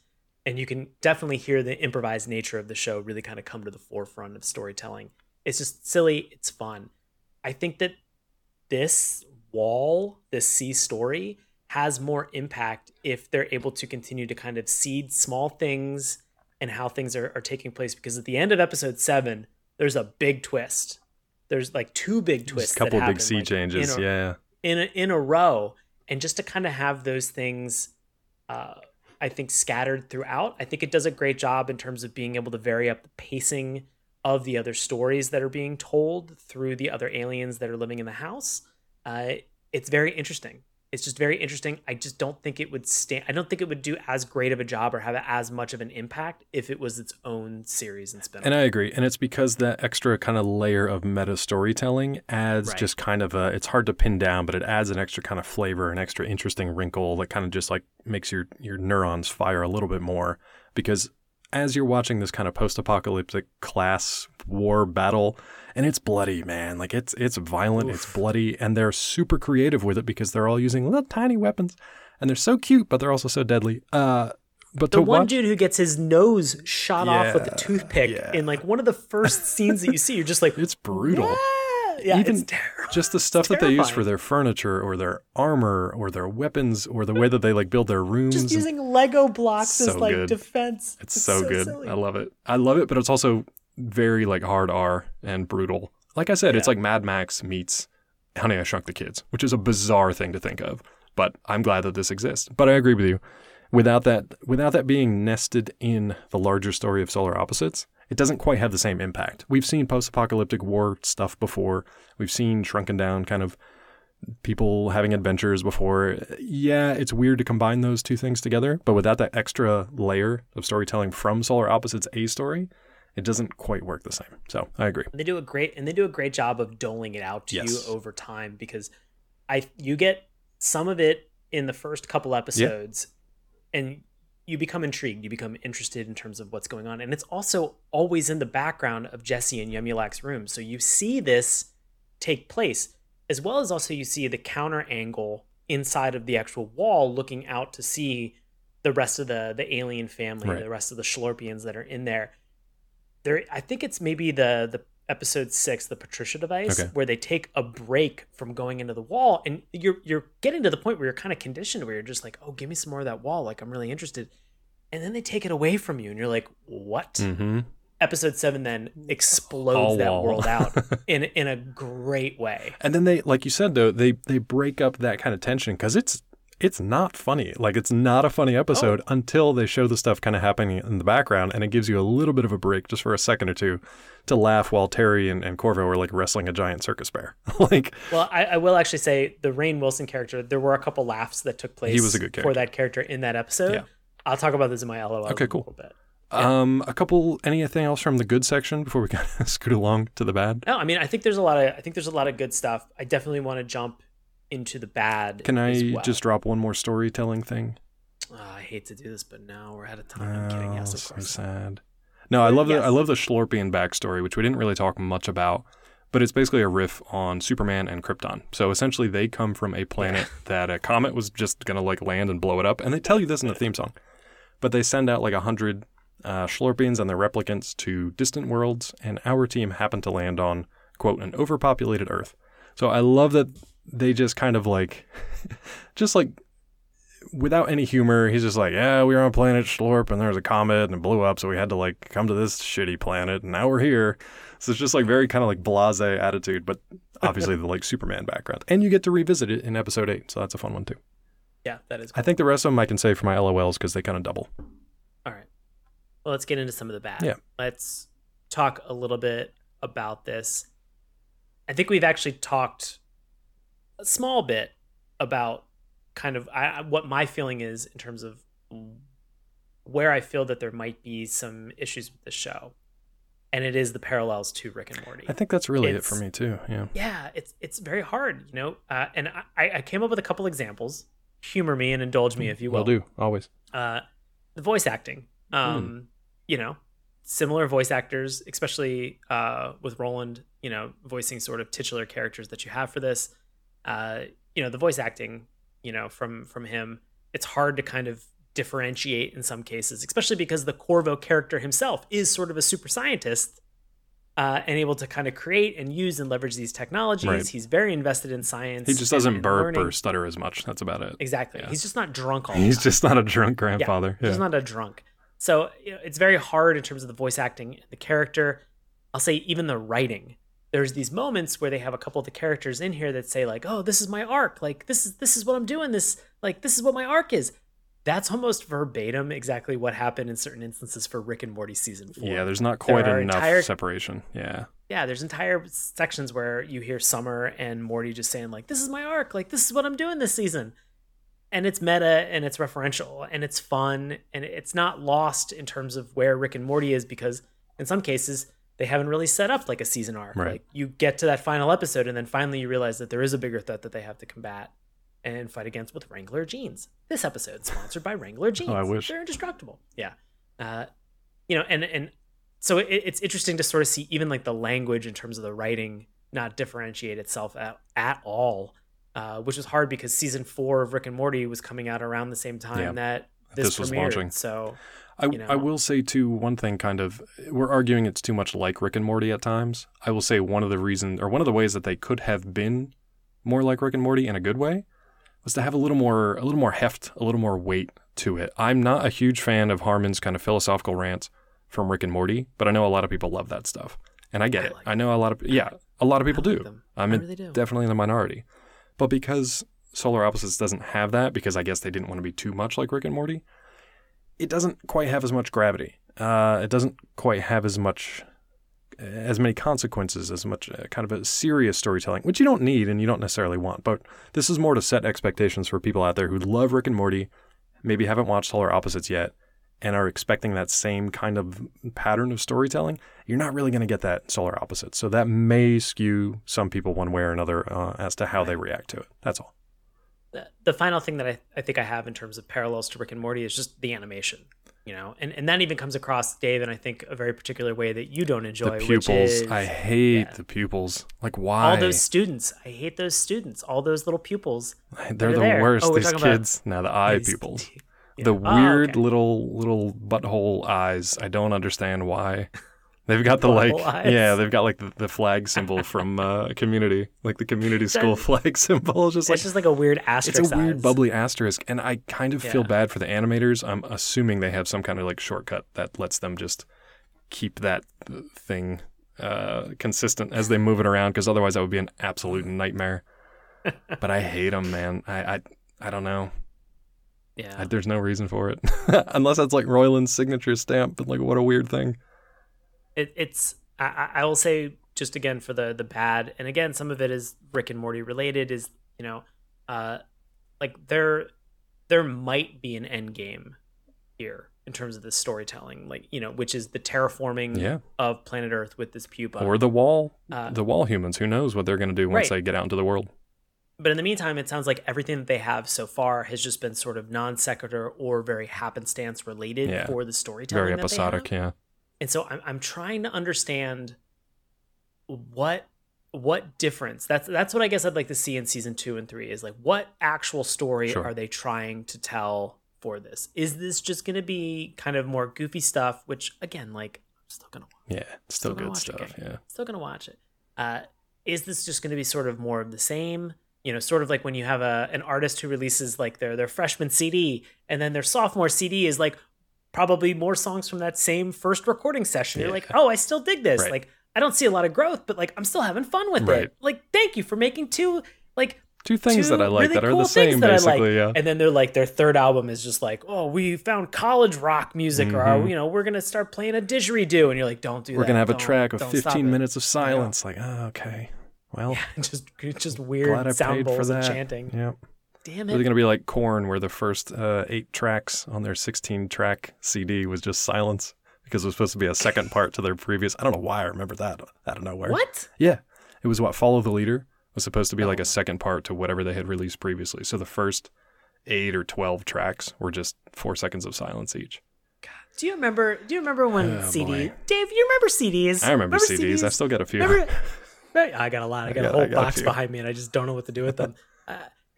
And you can definitely hear the improvised nature of the show really kind of come to the forefront of storytelling. It's just silly. It's fun. I think that this wall, this C story, has more impact if they're able to continue to kind of seed small things and how things are taking place. Because at the end of episode 7, there's a big twist. There's like two big twists. Just a couple that happen, big sea like changes, in a row. And just to kind of have those things, I think, scattered throughout. I think it does a great job in terms of being able to vary up the pacing of the other stories that are being told through the other aliens that are living in the house. It's very interesting. It's just very interesting. I just don't think it would I don't think it would do as great of a job or have as much of an impact if it was its own series and spin-off. And I agree. And it's because that extra kind of layer of meta storytelling adds just kind of it's hard to pin down, but it adds an extra kind of flavor, an extra interesting wrinkle that kind of just like makes your neurons fire a little bit more. Because as you're watching this kind of post-apocalyptic class war battle, and it's bloody, man. Like it's violent, It's bloody, and they're super creative with it because they're all using little tiny weapons, and they're so cute, but they're also so deadly. But the one dude who gets his nose shot off with a toothpick in like one of the first scenes that you see, you're just like, it's brutal. Even it's terrible. Just the stuff that they use for their furniture or their armor or their weapons or the way that they like build their rooms. Just using Lego blocks as like defense. It's so good. Silly. I love it, but it's also very like hard R and brutal. Like I said, it's like Mad Max meets Honey, I Shrunk the Kids, which is a bizarre thing to think of, but I'm glad that this exists. But I agree with you. Without that being nested in the larger story of Solar Opposites, it doesn't quite have the same impact. We've seen post-apocalyptic war stuff before. We've seen shrunken down kind of people having adventures before. Yeah, it's weird to combine those two things together, but without that extra layer of storytelling from Solar Opposites A story, it doesn't quite work the same. So I agree. They do a great job of doling it out to you over time, because you get some of it in the first couple episodes and you become intrigued. You become interested in terms of what's going on. And it's also always in the background of Jesse and Yumyulack's room. So you see this take place, as well as also you see the counter angle inside of the actual wall looking out to see the rest of the alien family, the rest of the Schlorpians that are in there. I think it's maybe the episode 6, the Patricia device, where they take a break from going into the wall, and you're getting to the point where you're kind of conditioned, where you're just like, oh, give me some more of that wall, like I'm really interested. And then they take it away from you, and you're like, what? Mm-hmm. Episode 7 then explodes world out in a great way. And then they, like you said though, they break up that kind of tension because it's not funny. Like, it's not a funny episode until they show the stuff kind of happening in the background, and it gives you a little bit of a break just for a second or two to laugh while Terry and Korvo are like wrestling a giant circus bear. Well, I will actually say the Rainn Wilson character, there were a couple laughs that took place for that character in that episode. Yeah. I'll talk about this in my LOL a little bit. Yeah. Anything else from the good section before we kind of scoot along to the bad? No, I mean, I think there's a lot of good stuff. I definitely want to jump into the bad. Can I just drop one more storytelling thing? I hate to do this, but now we're out of time. I'm kidding. Yes, of course. So sad. No, I love the Schlorpian backstory, which we didn't really talk much about, but it's basically a riff on Superman and Krypton. So essentially they come from a planet that a comet was just going to like land and blow it up. And they tell you this in the theme song, but they send out like 100 Schlorpians and their replicants to distant worlds. And our team happened to land on, quote, an overpopulated Earth. So I love that. They just kind of like, just like without any humor, he's just like, yeah, we were on a planet Schlorp and there was a comet and it blew up. So we had to like come to this shitty planet and now we're here. So it's just like very kind of like blase attitude, but obviously the like Superman background. And you get to revisit it in episode 8. So that's a fun one too. Yeah, that is cool. I think the rest of them I can save for my LOLs because they kind of double. All right. Well, let's get into some of the bad. Yeah. Let's talk a little bit about this. I think we've actually talked a small bit about kind of what my feeling is in terms of where I feel that there might be some issues with the show, and it is the parallels to Rick and Morty. I think that's really it for me too. Yeah, it's very hard, you know. And I came up with a couple examples. Humor me and indulge me if you will. Will do, always. The voice acting, you know, similar voice actors, especially with Roiland, you know, voicing sort of titular characters that you have for this. You know, the voice acting, you know, from him, it's hard to kind of differentiate in some cases, especially because the Korvo character himself is sort of a super scientist and able to kind of create and use and leverage these technologies. Right. He's very invested in science. He just doesn't burp or stutter as much. That's about it. Exactly. Yeah. He's just not drunk all the time. He's just not a drunk grandfather. Yeah. He's not a drunk. So you know, it's very hard in terms of the voice acting, the character. I'll say even the writing. There's these moments where they have a couple of the characters in here that say like, oh, this is my arc. Like, this is what I'm doing. This is what my arc is. That's almost verbatim exactly what happened in certain instances for Rick and Morty season 4. Yeah, there's not quite enough separation. Yeah. Yeah, there's entire sections where you hear Summer and Morty just saying like, this is my arc. Like, this is what I'm doing this season. And it's meta and it's referential and it's fun and it's not lost in terms of where Rick and Morty is, because in some cases they haven't really set up like a season arc. Right. Like you get to that final episode and then finally you realize that there is a bigger threat that they have to combat and fight against with Wrangler jeans. This episode sponsored by Wrangler jeans. Oh, I wish. They're indestructible. Yeah. And so it's interesting to sort of see even like the language in terms of the writing not differentiate itself at all, which was hard because season 4 of Rick and Morty was coming out around the same time that this was launching. So I will say too, one thing kind of, we're arguing it's too much like Rick and Morty at times. I will say one of the ways that they could have been more like Rick and Morty in a good way was to have a little more heft, a little more weight to it. I'm not a huge fan of Harmon's kind of philosophical rants from Rick and Morty, but I know a lot of people love that stuff. And I get it. I know a lot of people do. I'm definitely in the minority. But because Solar Opposites doesn't have that, because I guess they didn't want to be too much like Rick and Morty, it doesn't quite have as much gravity. It doesn't quite have as many consequences, as much kind of a serious storytelling, which you don't need and you don't necessarily want. But this is more to set expectations for people out there who love Rick and Morty, maybe haven't watched Solar Opposites yet, and are expecting that same kind of pattern of storytelling. You're not really going to get that in Solar Opposites. So that may skew some people one way or another as to how they react to it. That's all. The final thing that I think I have in terms of parallels to Rick and Morty is just the animation. You know, and that even comes across, Dave, and I think a very particular way that you don't enjoy. The pupils, which is, I hate the pupils. Like, why? All those students, I hate those students. All those little pupils, they're the worst. Oh, these kids, now the eye pupils, the weird little butthole eyes. I don't understand why they've got the flag symbol from Community, like the Community school flag symbol. It's just like a weird asterisk. It's a weird bubbly asterisk, and I kind of feel bad for the animators. I'm assuming they have some kind of like shortcut that lets them just keep that thing consistent as they move it around, because otherwise that would be an absolute nightmare. But I hate them, man. I don't know. Yeah, there's no reason for it, unless that's like Roiland's signature stamp. But like, what a weird thing. I will say, just again for the bad, and again some of it is Rick and Morty related, is, you know, like there might be an end game here in terms of the storytelling, like, you know, which is the terraforming of planet Earth with this pupa, or the wall humans. Who knows what they're going to do once they get out into the world. But in the meantime, it sounds like everything that they have so far has just been sort of non sequitur or very happenstance related for the storytelling. Very episodic, that they have. Yeah. And so I'm trying to understand what difference. That's what I guess I'd like to see in season 2 and 3 is like, what actual story are they trying to tell for this? Is this just going to be kind of more goofy stuff? Which again, like, I'm still going to watch. Yeah, it's still good stuff. Okay. Yeah, still going to watch it. Is this just going to be sort of more of the same? You know, sort of like when you have an artist who releases like their freshman CD, and then their sophomore CD is like probably more songs from that same first recording session. You're like, oh, I still dig this. Right. Like, I don't see a lot of growth, but like, I'm still having fun with it. Like, thank you for making two things that I like really that are cool the same, basically. Like. Yeah. And then they're like, their third album is just like, oh, we found college rock music, or, you know, we're going to start playing a didgeridoo. And you're like, don't do that. We're going to have a track of 15 minutes of silence. Like, oh, okay. Well, just weird sound bowls and chanting. Yep. Damn it. They're going to be like Korn, where the first 8 tracks on their 16-track CD was just silence, because it was supposed to be a second part to their previous. I don't know why I remember that out of nowhere. What? Yeah. It was Follow the Leader was supposed to be like a second part to whatever they had released previously. So the first 8 or 12 tracks were just 4 seconds of silence each. God. Do you remember when Dave, you remember CDs? I remember CDs. I still got a few. I got a lot. I got a box behind me, and I just don't know what to do with them.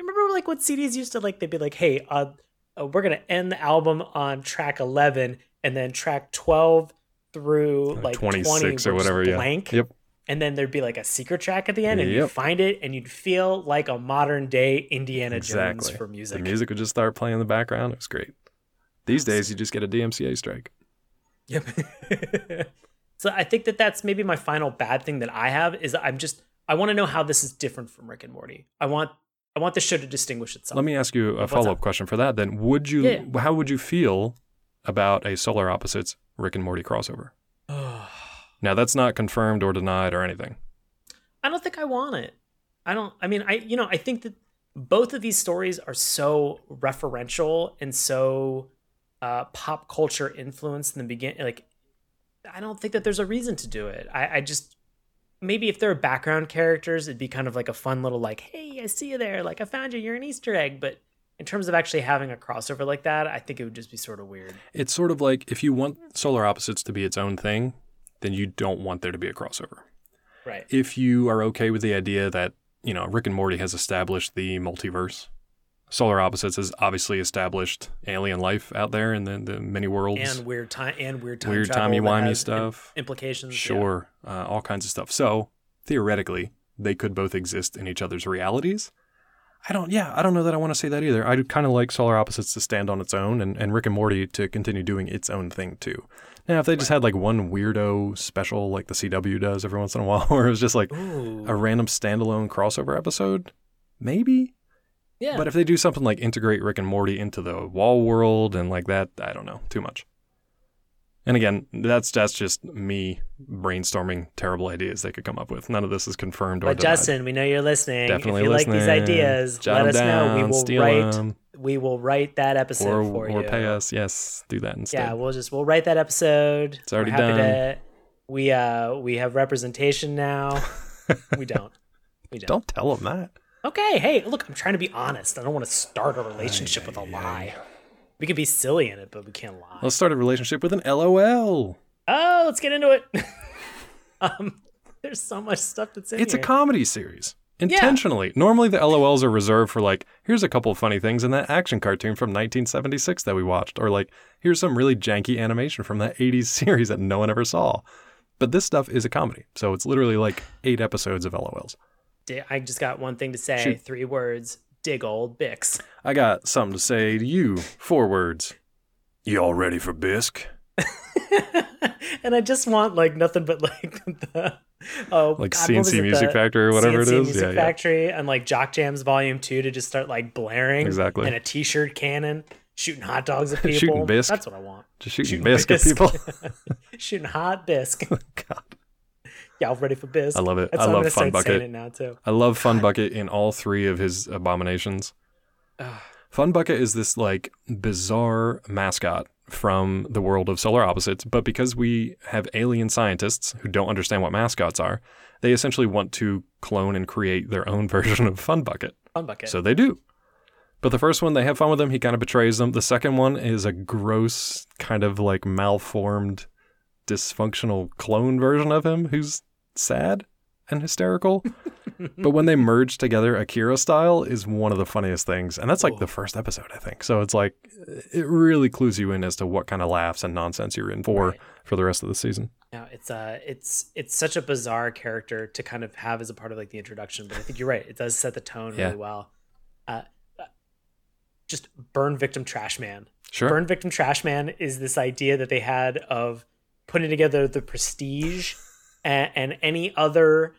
Remember, like, what CDs used to, like, they'd be like, hey, we're going to end the album on track 11, and then track 12, through like 26 or whatever, blank. Yeah. Yep. And then there'd be like a secret track at the end, and you'd find it, and you'd feel like a modern day Indiana Jones for music. The music would just start playing in the background. It was great. These days, you just get a DMCA strike. Yep. So I think that that's maybe my final bad thing that I have is I want to know how this is different from Rick and Morty. I want the show to distinguish itself. Let me ask you a follow-up question for that then. How would you feel about a Solar Opposites Rick and Morty crossover? Now that's not confirmed or denied or anything. I don't think I want it. I think that both of these stories are so referential and so pop culture influenced in the beginning. Like, I don't think that there's a reason to do it. I just, maybe if there are background characters, it'd be kind of like a fun little like, hey, I see you there. Like, I found you. You're an Easter egg. But in terms of actually having a crossover like that, I think it would just be sort of weird. It's sort of like if you want Solar Opposites to be its own thing, then you don't want there to be a crossover. Right. If you are okay with the idea that, you know, Rick and Morty has established the multiverse, Solar Opposites has obviously established alien life out there in the many worlds. And weird time weird timey-wimey stuff. Implications. Sure. Yeah. All kinds of stuff. So, theoretically, they could both exist in each other's realities. I don't know that I want to say that either. I'd kind of like Solar Opposites to stand on its own and Rick and Morty to continue doing its own thing too. Now, if they just had like one weirdo special like the CW does every once in a while where it was just like a random standalone crossover episode, maybe? Yeah. But if they do something like integrate Rick and Morty into the wall world and like that, I don't know, too much. And again, that's just me brainstorming terrible ideas they could come up with. None of this is confirmed or denied. Justin, we know you're listening. Definitely listening. If you like these ideas, let us know. We will write that episode for you. Or pay us. Yes, do that instead. Yeah, we'll write that episode. It's already done. We have representation now. We don't. Don't tell them that. Okay, hey, look, I'm trying to be honest. I don't want to start a relationship with a lie. We can be silly in it, but we can't lie. Let's start a relationship with an LOL. Oh, let's get into it. There's so much stuff that's in here. It's a comedy series, intentionally. Yeah. Normally the LOLs are reserved for like, here's a couple of funny things in that action cartoon from 1976 that we watched. Or like, here's some really janky animation from that 80s series that no one ever saw. But this stuff is a comedy. So it's literally like 8 episodes of LOLs. I just got one thing to say. Shoot. 3 words. Dig old Bix. I got something to say to you. 4 words. Y'all ready for bisque? And I just want like nothing but like the like God, CNC Music Factory or whatever CNC it is. Music Factory and like Jock Jams Volume 2 to just start like blaring. Exactly. And a t-shirt cannon. Shooting hot dogs at people. Shooting bisque. That's what I want. Just shooting bisque at people. Shooting hot bisque. God. Y'all ready for biz? I love it. I love Fun Bucket. Now too. I love Fun Bucket in all 3 of his abominations. Fun Bucket is this like bizarre mascot from the world of Solar Opposites, but because we have alien scientists who don't understand what mascots are, they essentially want to clone and create their own version of Fun Bucket. So they do. But the first one, they have fun with him. He kind of betrays them. The second one is a gross, kind of like malformed, dysfunctional clone version of him who's sad and hysterical. But when they merge together Akira style is one of the funniest things, and that's like the first episode, I think. So it's like it really clues you in as to what kind of laughs and nonsense you're in for for the rest of the season. No, it's such a bizarre character to kind of have as a part of like the introduction, but I think you're right, it does set the tone really well. Just Burn Victim Trash Man. Sure. Burn Victim Trash Man is this idea that they had of putting together The Prestige and any other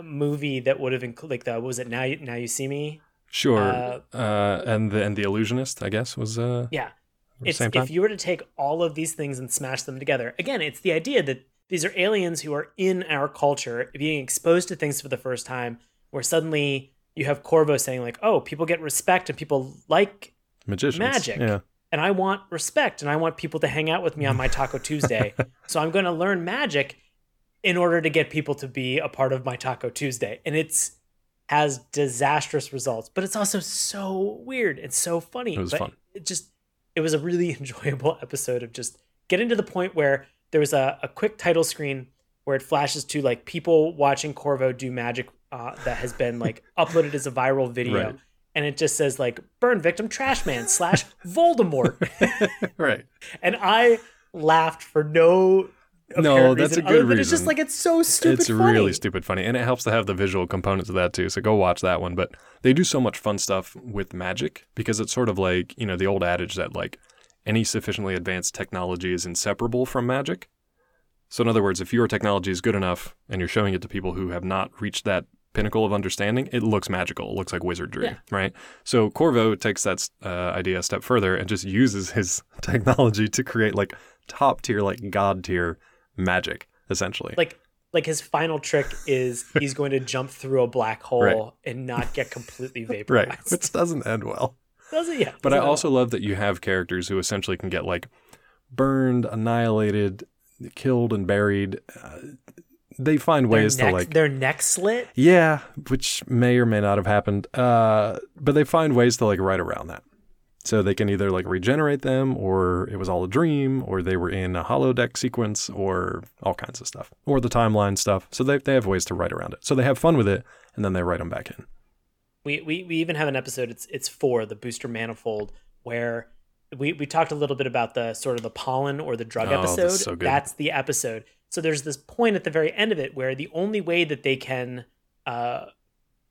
movie that would have included, like, what was it, Now You See Me? Sure. And the Illusionist, I guess, was same time. If you were to take all of these things and smash them together, again, it's the idea that these are aliens who are in our culture being exposed to things for the first time, where suddenly you have Korvo saying, like, oh, people get respect and people like magicians. Magic. Yeah. And I want respect, and I want people to hang out with me on my Taco Tuesday. So I'm going to learn magic in order to get people to be a part of my Taco Tuesday. And it has disastrous results, but it's also so weird and so funny. It was fun. It was a really enjoyable episode of just getting to the point where there was a quick title screen where it flashes to like people watching Korvo do magic that has been like uploaded as a viral video. Right. And it just says like Burn Victim Trash Man / Voldemort. Right. And I laughed for no No, that's a good reason. But it's just like, it's so stupid funny. It's really stupid funny. And it helps to have the visual components of that too. So go watch that one. But they do so much fun stuff with magic because it's sort of like, you know, the old adage that like any sufficiently advanced technology is inseparable from magic. So in other words, if your technology is good enough and you're showing it to people who have not reached that pinnacle of understanding, it looks magical. It looks like wizardry, yeah. Right? So Korvo takes that idea a step further and just uses his technology to create like top tier, like god tier magic, essentially. Like his final trick is he's going to jump through a black hole right. and not get completely vaporized. Right, which doesn't end well. Doesn't, yeah. But I also love that you have characters who essentially can get like burned, annihilated, killed and buried. They find ways to like their neck slit. Yeah, which may or may not have happened. But they find ways to like right around that. So they can either like regenerate them, or it was all a dream, or they were in a holodeck sequence, or all kinds of stuff, or the timeline stuff. So they have ways to write around it. So they have fun with it, and then they write them back in. We even have an episode. It's 4, the Booster Manifold, where we talked a little bit about the sort of the pollen or the drug episode. That's so good. That's the episode. So there's this point at the very end of it where the only way that they can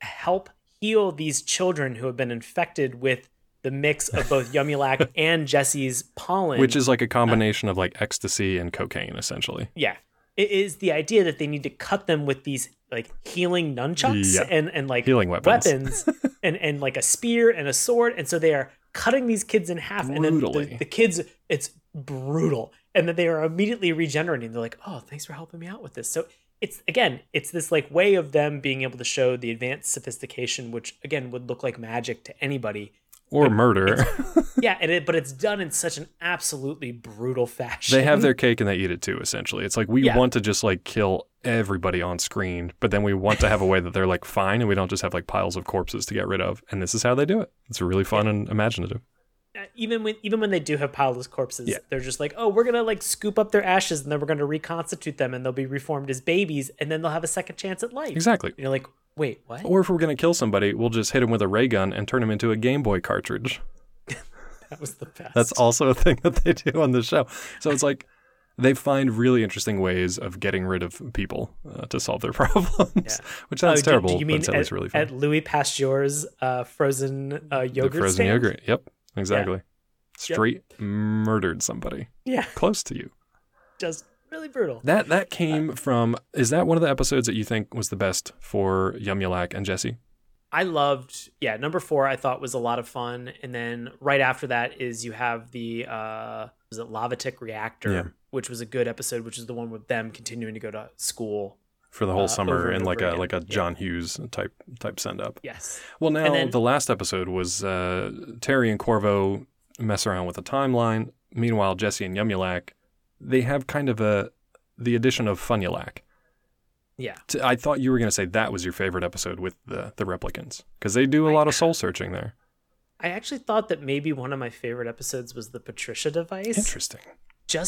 help heal these children who have been infected with the mix of both Yumyulack and Jesse's pollen, which is like a combination of like ecstasy and cocaine, essentially. Yeah, it is the idea that they need to cut them with these like healing nunchucks and like healing weapons and like a spear and a sword, and so they are cutting these kids in half brutally. And then the kids, it's brutal, and then they are immediately regenerating. They're like, oh, thanks for helping me out with this. So it's, again, it's this like way of them being able to show the advanced sophistication, which again would look like magic to anybody, or but murder. Yeah, but it's done in such an absolutely brutal fashion. They have their cake and they eat it too, essentially. It's like, we want to just like kill everybody on screen, but then we want to have a way that they're like fine, and we don't just have like piles of corpses to get rid of. And this is how they do it. It's really fun and imaginative. Even when they do have piles of corpses, they're just like, oh, we're gonna like scoop up their ashes and then we're gonna reconstitute them and they'll be reformed as babies and then they'll have a second chance at life. Exactly. And you're like, wait, what? Or if we're going to kill somebody, we'll just hit him with a ray gun and turn him into a Game Boy cartridge. That was the best. That's also a thing that they do on the show. So it's like they find really interesting ways of getting rid of people to solve their problems, which sounds terrible. Do you mean at, really fun. At Louis Pasteur's frozen yogurt the frozen stand? Yogurt, yep, exactly. Yeah. Straight murdered somebody. Yeah. Close to you. Just really brutal. That came from, is that one of the episodes that you think was the best for Yumyulack and Jesse? I loved, number 4 I thought was a lot of fun. And then right after that is you have the, was it Lavatic Reactor, which was a good episode, which is the one with them continuing to go to school. For the whole summer in like a John Hughes type send up. Yes. Well, now then, the last episode was Terry and Korvo mess around with the timeline. Meanwhile, Jesse and Yumyulack, they have kind of the addition of Funyulack. Yeah. I thought you were going to say that was your favorite episode with the replicants, because they do a lot of soul searching there. I actually thought that maybe one of my favorite episodes was the Patricia device. Interesting. I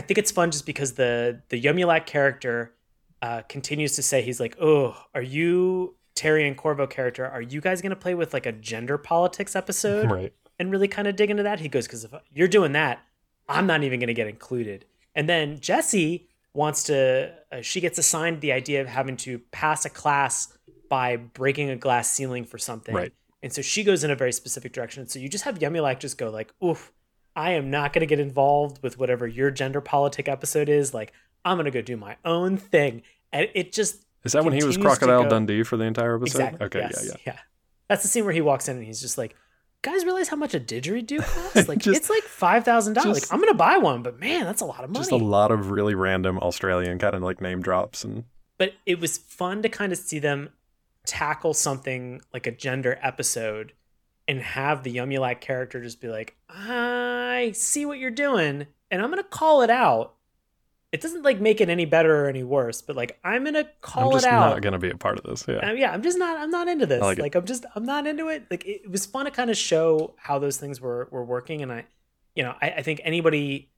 think it's fun just because the Yumyulack character continues to say, he's like, oh, are you, Terry and Korvo character, are you guys going to play with like a gender politics episode? Right. And really kind of dig into that. He goes, because if you're doing that, I'm not even going to get included. And then Jesse wants to, she gets assigned the idea of having to pass a class by breaking a glass ceiling for something. Right. And so she goes in a very specific direction. So you just have Yumyulack just go like, oof, I am not going to get involved with whatever your gender politic episode is. Like, I'm going to go do my own thing. And it just is that when he was Crocodile Dundee for the entire episode? Exactly. Okay. Yes. Yeah. That's the scene where he walks in and he's just like, guys realize how much a didgeridoo costs? Like it's like $5,000. Like, I'm gonna buy one, but man, that's a lot of money. Just a lot of really random Australian kind of like name drops and. But it was fun to kind of see them tackle something like a gender episode, and have the Yumyulack character just be like, "I see what you're doing, and I'm gonna call it out." It doesn't like make it any better or any worse, but like I'm gonna call it out. I'm just not gonna be a part of this. Yeah, I'm not into this. I'm not into it. Like it was fun to kind of show how those things were working, and I think anybody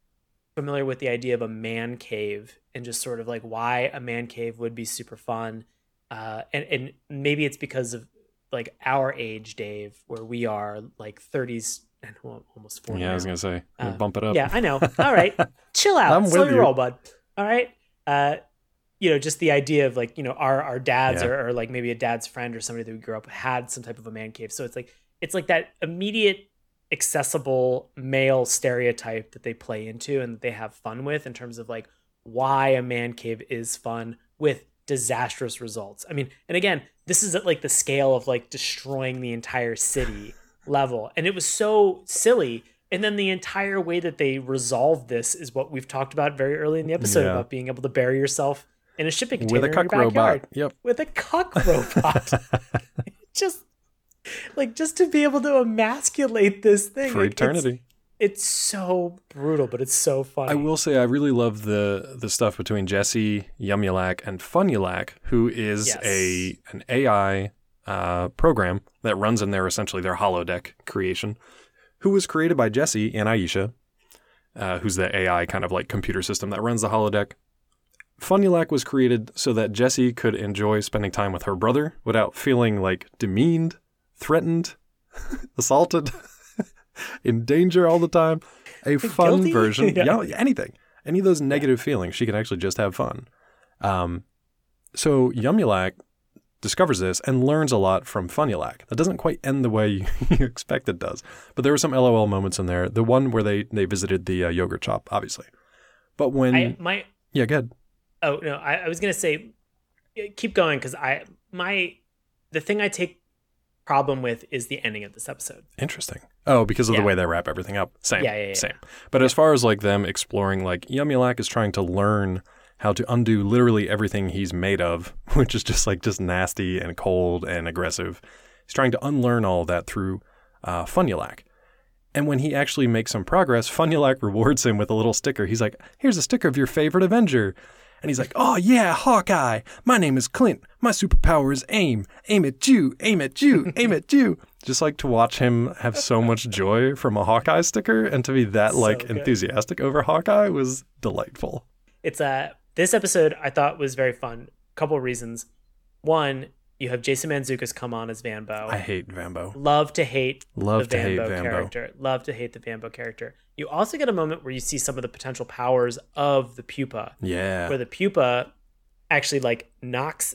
familiar with the idea of a man cave and just sort of like why a man cave would be super fun, and maybe it's because of like our age, Dave, where we are like 30s and almost 4 now. Yeah, I was going to say, bump it up. Yeah, I know. All right. Chill out. Slow your roll, bud. All right. You know, just the idea of like, you know, our dads or like maybe a dad's friend or somebody that we grew up with had some type of a man cave. So it's like that immediate accessible male stereotype that they play into and that they have fun with in terms of like why a man cave is fun with disastrous results. I mean, and again, this is at like the scale of like destroying the entire city level. And it was so silly. And then the entire way that they resolve this is what we've talked about very early in the episode about being able to bury yourself in a shipping container with a cuck robot. Yep. With a cuck robot. Just to be able to emasculate this thing for eternity. It's so brutal, but it's so funny. I will say I really love the stuff between Jesse, Yumyulack, and Funyulack, who is an AI program that runs in there, essentially their holodeck creation, who was created by Jesse and Aisha, who's the AI kind of like computer system that runs the holodeck. Funyulack was created so that Jesse could enjoy spending time with her brother without feeling like demeaned, threatened, assaulted, in danger all the time. A fun guilty version. Yeah. Anything. Any of those negative feelings, she can actually just have fun. So Yumyulack discovers this and learns a lot from Funyulack. That doesn't quite end the way you expect it does. But there were some LOL moments in there. The one where they visited the yogurt shop, obviously. But when... yeah, good. Oh, no, I was going to say, keep going, because the thing I take problem with is the ending of this episode. Interesting. Oh, because of the way they wrap everything up. Same. Yeah. Same. But as far as like them exploring, like Yumyulack is trying to learn how to undo literally everything he's made of, which is just nasty and cold and aggressive. He's trying to unlearn all that through Funyulack. And when he actually makes some progress, Funyulack rewards him with a little sticker. He's like, here's a sticker of your favorite Avenger. And he's like, oh yeah, Hawkeye. My name is Clint. My superpower is aim. Aim at you. Aim at you. Aim at you. Just like to watch him have so much joy from a Hawkeye sticker and to be that enthusiastic over Hawkeye was delightful. It's this episode I thought was very fun. Couple reasons. One, you have Jason Mantzoukas come on as Vanbo. I hate Vanbo. Love to hate the Vanbo character. You also get a moment where you see some of the potential powers of the pupa. Yeah. Where the pupa actually like knocks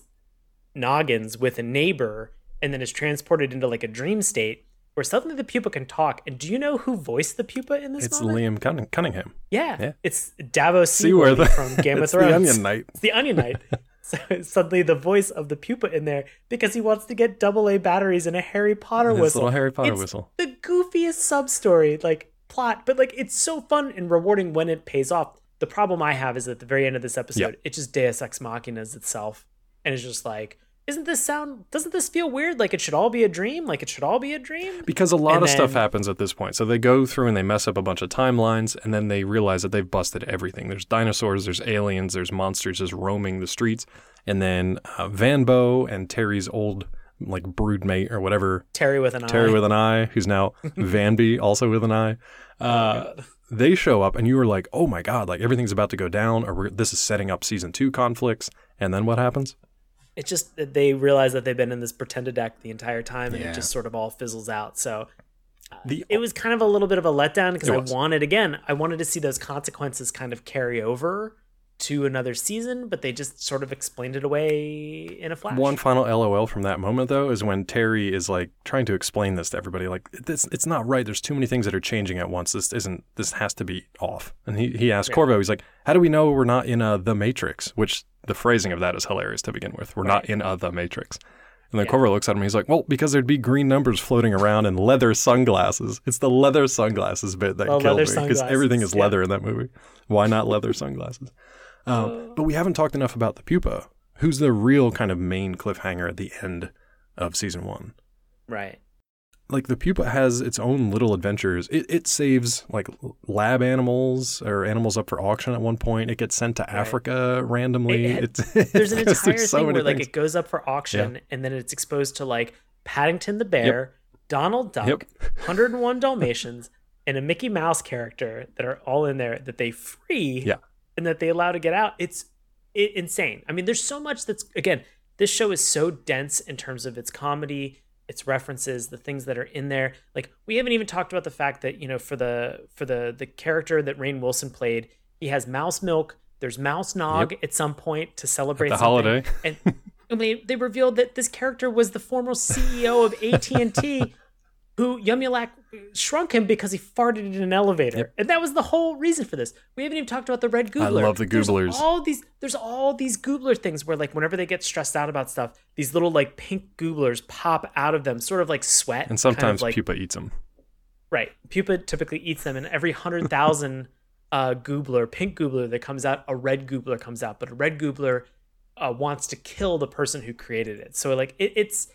noggins with a neighbor and then is transported into like a dream state where suddenly the pupa can talk. And do you know who voiced the pupa in this moment? It's Liam Cunningham. Yeah. It's Davos Seaworthy from Game of Thrones. It's the Onion Knight. So suddenly the voice of the pupa in there because he wants to get AA batteries and a Harry Potter whistle. Little Harry Potter whistle. The goofiest sub-story plot, but it's so fun and rewarding when it pays off. The problem I have is at the very end of this episode, it just Deus Ex Machinas itself. And it's just like, doesn't this feel weird? Like it should all be a dream? Because a lot of stuff happens at this point. So they go through and they mess up a bunch of timelines and then they realize that they've busted everything. There's dinosaurs, there's aliens, there's monsters just roaming the streets. And then Vanbo and Terry's old broodmate or whatever. Terry with an I, who's now Vanby, also with an I. They show up and you were like, oh my God, everything's about to go down or this is setting up season 2 conflicts. And then what happens? It's just that they realize that they've been in this Pretenda-Dek the entire time and it just sort of all fizzles out. So it was kind of a little bit of a letdown because I wanted to see those consequences kind of carry over to another season, but they just sort of explained it away in a flash. One final LOL from that moment, though, is when Terry is trying to explain this to everybody. It's not right. There's too many things that are changing at once. This has to be off. And he asked Korvo, he's like, how do we know we're not in The Matrix? Which the phrasing of that is hilarious to begin with. We're not in The Matrix. And then Korvo looks at him and he's like, well, because there'd be green numbers floating around and leather sunglasses. It's the leather sunglasses bit that killed me because everything is leather in that movie. Why not leather sunglasses? But we haven't talked enough about the pupa, who's the real kind of main cliffhanger at the end of season 1. Right. The pupa has its own little adventures. It saves lab animals or animals up for auction at one point. It gets sent to Africa randomly. There's an entire thing where it goes up for auction and then it's exposed to Paddington the Bear, Donald Duck, 101 Dalmatians, and a Mickey Mouse character that are all in there that they free. Yeah. And that they allow to get out, it's insane. I mean, there's so much that's, again, this show is so dense in terms of its comedy, its references, the things that are in there. Like, we haven't even talked about the fact that, you know, for the character that Rainn Wilson played, he has mouse milk. There's mouse nog at some point to celebrate the holiday. And I mean, they revealed that this character was the former CEO of AT&T, who Yumyulack shrunk him because he farted in an elevator. Yep. And that was the whole reason for this. We haven't even talked about the red goobler. I love the gooblers. There's all these goobler things where, like, whenever they get stressed out about stuff, these little, like, pink gooblers pop out of them, sort of like sweat. And sometimes kind of like, Pupa eats them. Right. Pupa typically eats them, and every 100,000 pink goobler that comes out, a red goobler comes out. But a red goobler wants to kill the person who created it. So, like, it's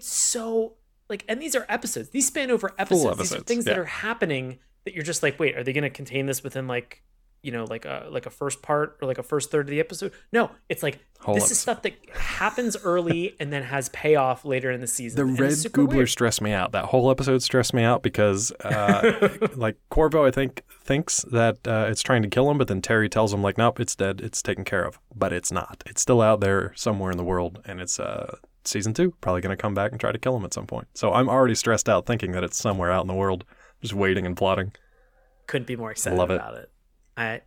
so... Like, and these are episodes. These span over episodes. These are things that are happening that you're just like, wait, are they going to contain this within, like, you know, like a first part or like a first third of the episode? No, it's like this is stuff that happens early and then has payoff later in the season. The red goobler stressed me out. That whole episode stressed me out because, like, Korvo, I think, thinks that it's trying to kill him, but then Terry tells him, like, nope, it's dead. It's taken care of. But it's not. It's still out there somewhere in the world, and it's season 2 probably going to come back and try to kill him at some point. So I'm already stressed out thinking that it's somewhere out in the world, just waiting and plotting. Couldn't be more excited about it. All right.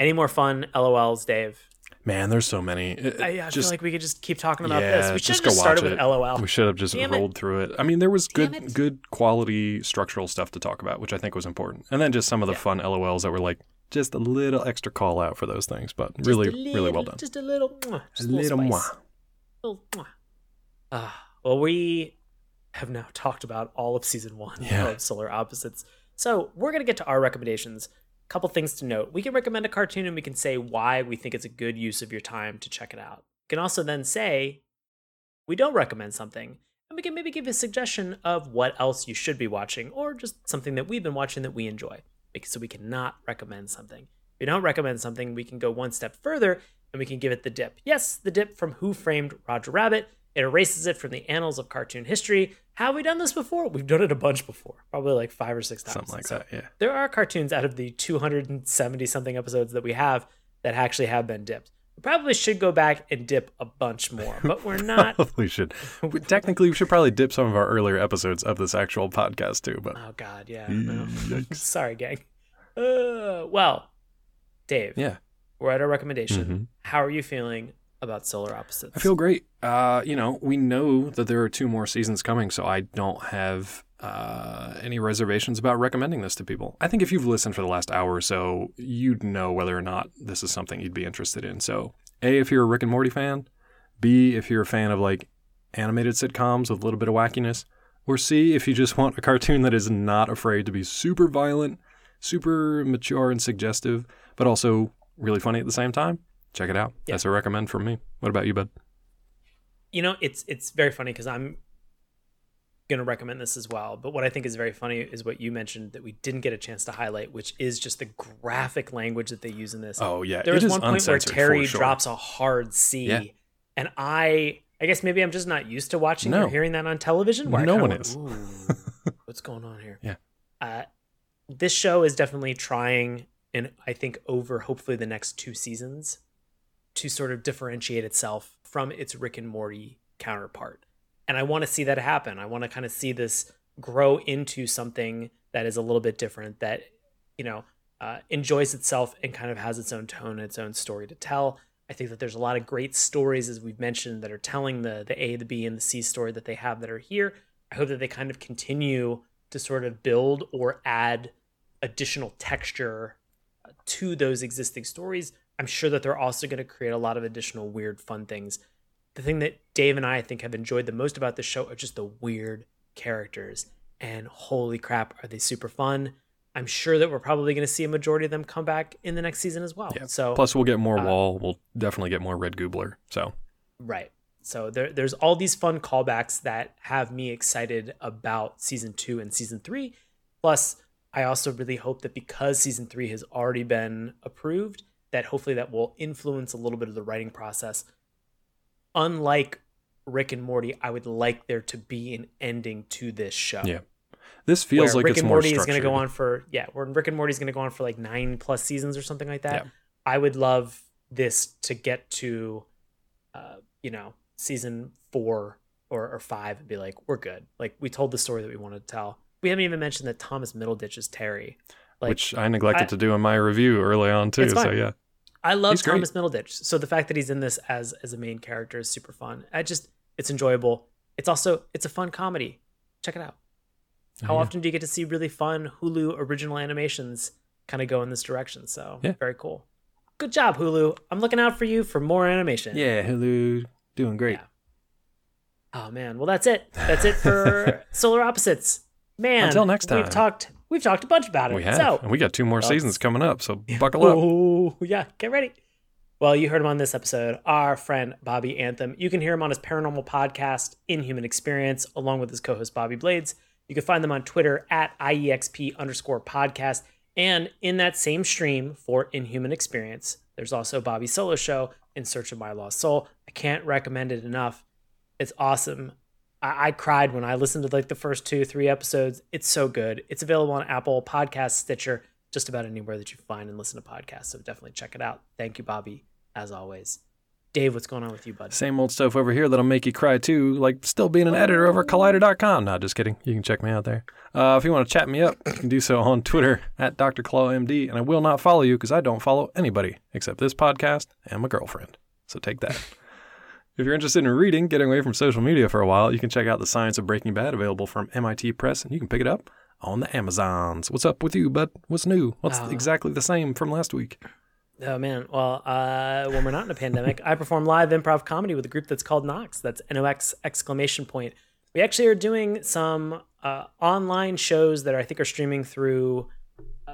Any more fun LOLs, Dave? Man, there's so many. I feel like we could just keep talking about this. We should have just started with LOL. We should have just rolled through it. I mean, there was good quality structural stuff to talk about, which I think was important. And then just some of the fun LOLs that were like just a little extra call out for those things, but just really, really well done. Just a little mwah. Just a little mwah. Well, we have now talked about all of season 1 of Solar Opposites. So we're going to get to our recommendations. A couple things to note. We can recommend a cartoon and we can say why we think it's a good use of your time to check it out. We can also then say we don't recommend something. And we can maybe give a suggestion of what else you should be watching or just something that we've been watching that we enjoy. So we cannot recommend something. If we don't recommend something, we can go one step further and we can give it the dip. Yes, the dip from Who Framed Roger Rabbit. It erases it from the annals of cartoon history. Have we done this before? We've done it a bunch before, probably like 5 or 6 times. Something like that, yeah. There are cartoons out of the 270-something episodes that we have that actually have been dipped. We probably should go back and dip a bunch more, but we're not. Probably should. Technically, we should probably dip some of our earlier episodes of this actual podcast too. But oh, God, yeah. No. Sorry, gang. Well, Dave, we're at our recommendation. Mm-hmm. How are you feeling about Solar Opposites? I feel great. You know, we know that there are 2 more seasons coming, so I don't have any reservations about recommending this to people. I think if you've listened for the last hour or so, you'd know whether or not this is something you'd be interested in. So A, if you're a Rick and Morty fan, B, if you're a fan of like animated sitcoms with a little bit of wackiness, or C, if you just want a cartoon that is not afraid to be super violent, super mature and suggestive, but also really funny at the same time. Check it out. Yeah. That's a recommend from me. What about you, bud? You know, it's very funny because I'm going to recommend this as well. But what I think is very funny is what you mentioned that we didn't get a chance to highlight, which is just the graphic language that they use in this. Oh, yeah. There was one point where Terry drops a hard C. Yeah. And I guess maybe I'm just not used to watching or hearing that on television. No one is. What's going on here? Yeah. This show is definitely trying, and I think over hopefully the next 2 seasons, to sort of differentiate itself from its Rick and Morty counterpart. And I want to see that happen. I want to kind of see this grow into something that is a little bit different, that, you know, enjoys itself and kind of has its own tone, its own story to tell. I think that there's a lot of great stories, as we've mentioned, that are telling the A, the B, and the C story that they have that are here. I hope that they kind of continue to sort of build or add additional texture to those existing stories. I'm sure that they're also going to create a lot of additional weird, fun things. The thing that Dave and I think have enjoyed the most about this show are just the weird characters. And holy crap, are they super fun? I'm sure that we're probably going to see a majority of them come back in the next season as well. Yeah. So plus, we'll get more Wall. We'll definitely get more Red Goobler. So right. So there's all these fun callbacks that have me excited about season 2 and season 3. Plus, I also really hope that because season 3 has already been approved, that hopefully that will influence a little bit of the writing process. Unlike Rick and Morty, I would like there to be an ending to this show. Yeah, this feels like Rick it's more Morty structured. Is going to go on for where Rick and Morty is going to go on for like 9+ seasons or something like that. Yeah. I would love this to get to, season 4 or five and be like, we're good. Like, we told the story that we wanted to tell. We haven't even mentioned that Thomas Middleditch is Terry. Like, which I neglected to do in my review early on, too. So, yeah. I love Thomas Middleditch. So the fact that he's in this as a main character is super fun. It's enjoyable. It's also, it's a fun comedy. Check it out. How often do you get to see really fun Hulu original animations kind of go in this direction? So very cool. Good job, Hulu. I'm looking out for you for more animation. Yeah, Hulu doing great. Yeah. Oh, man. Well, that's it. That's it for Solar Opposites. Man, until next time. We've talked a bunch about it. We have. So, and we got two more seasons coming up, so buckle up. Oh, yeah. Get ready. Well, you heard him on this episode, our friend Bobby Anthem. You can hear him on his paranormal podcast, Inhuman Experience, along with his co-host Bobby Blades. You can find them on Twitter at IEXP_podcast. And in that same stream for Inhuman Experience, there's also Bobby's solo show, In Search of My Lost Soul. I can't recommend it enough. It's awesome. I cried when I listened to like the first 2-3 episodes. It's so good. It's available on Apple Podcasts, Stitcher, just about anywhere that you find and listen to podcasts. So definitely check it out. Thank you, Bobby, as always. Dave, what's going on with you, bud? Same old stuff over here that'll make you cry, too, like still being an editor over at Collider.com. No, just kidding. You can check me out there. If you want to chat me up, you can do so on Twitter at DrClawMD, and I will not follow you because I don't follow anybody except this podcast and my girlfriend. So take that. If you're interested in reading, getting away from social media for a while, you can check out The Science of Breaking Bad, available from MIT Press, and you can pick it up on the Amazons. What's up with you, bud? What's new? What's exactly the same from last week? Oh, man. Well, when we're not in a pandemic, I perform live improv comedy with a group that's called Nox. That's N-O-X !! We actually are doing some online shows that I think are streaming through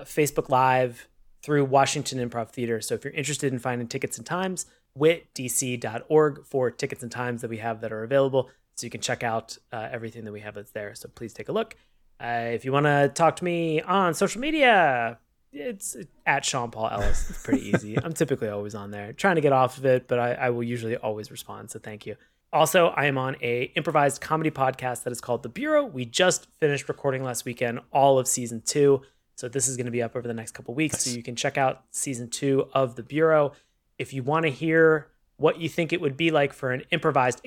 Facebook Live, through Washington Improv Theater. So if you're interested in finding tickets and times, witdc.org for tickets and times that we have that are available. So you can check out everything that we have that's there. So please take a look. If you want to talk to me on social media, it's at Sean Paul Ellis. It's pretty easy. I'm typically always on there trying to get off of it, but I will usually always respond. So thank you. Also, I am on a improvised comedy podcast that is called The Bureau. We just finished recording last weekend, all of season 2. So this is going to be up over the next couple of weeks. Nice. So you can check out season 2 of The Bureau. If you want to hear what you think it would be like for an improvised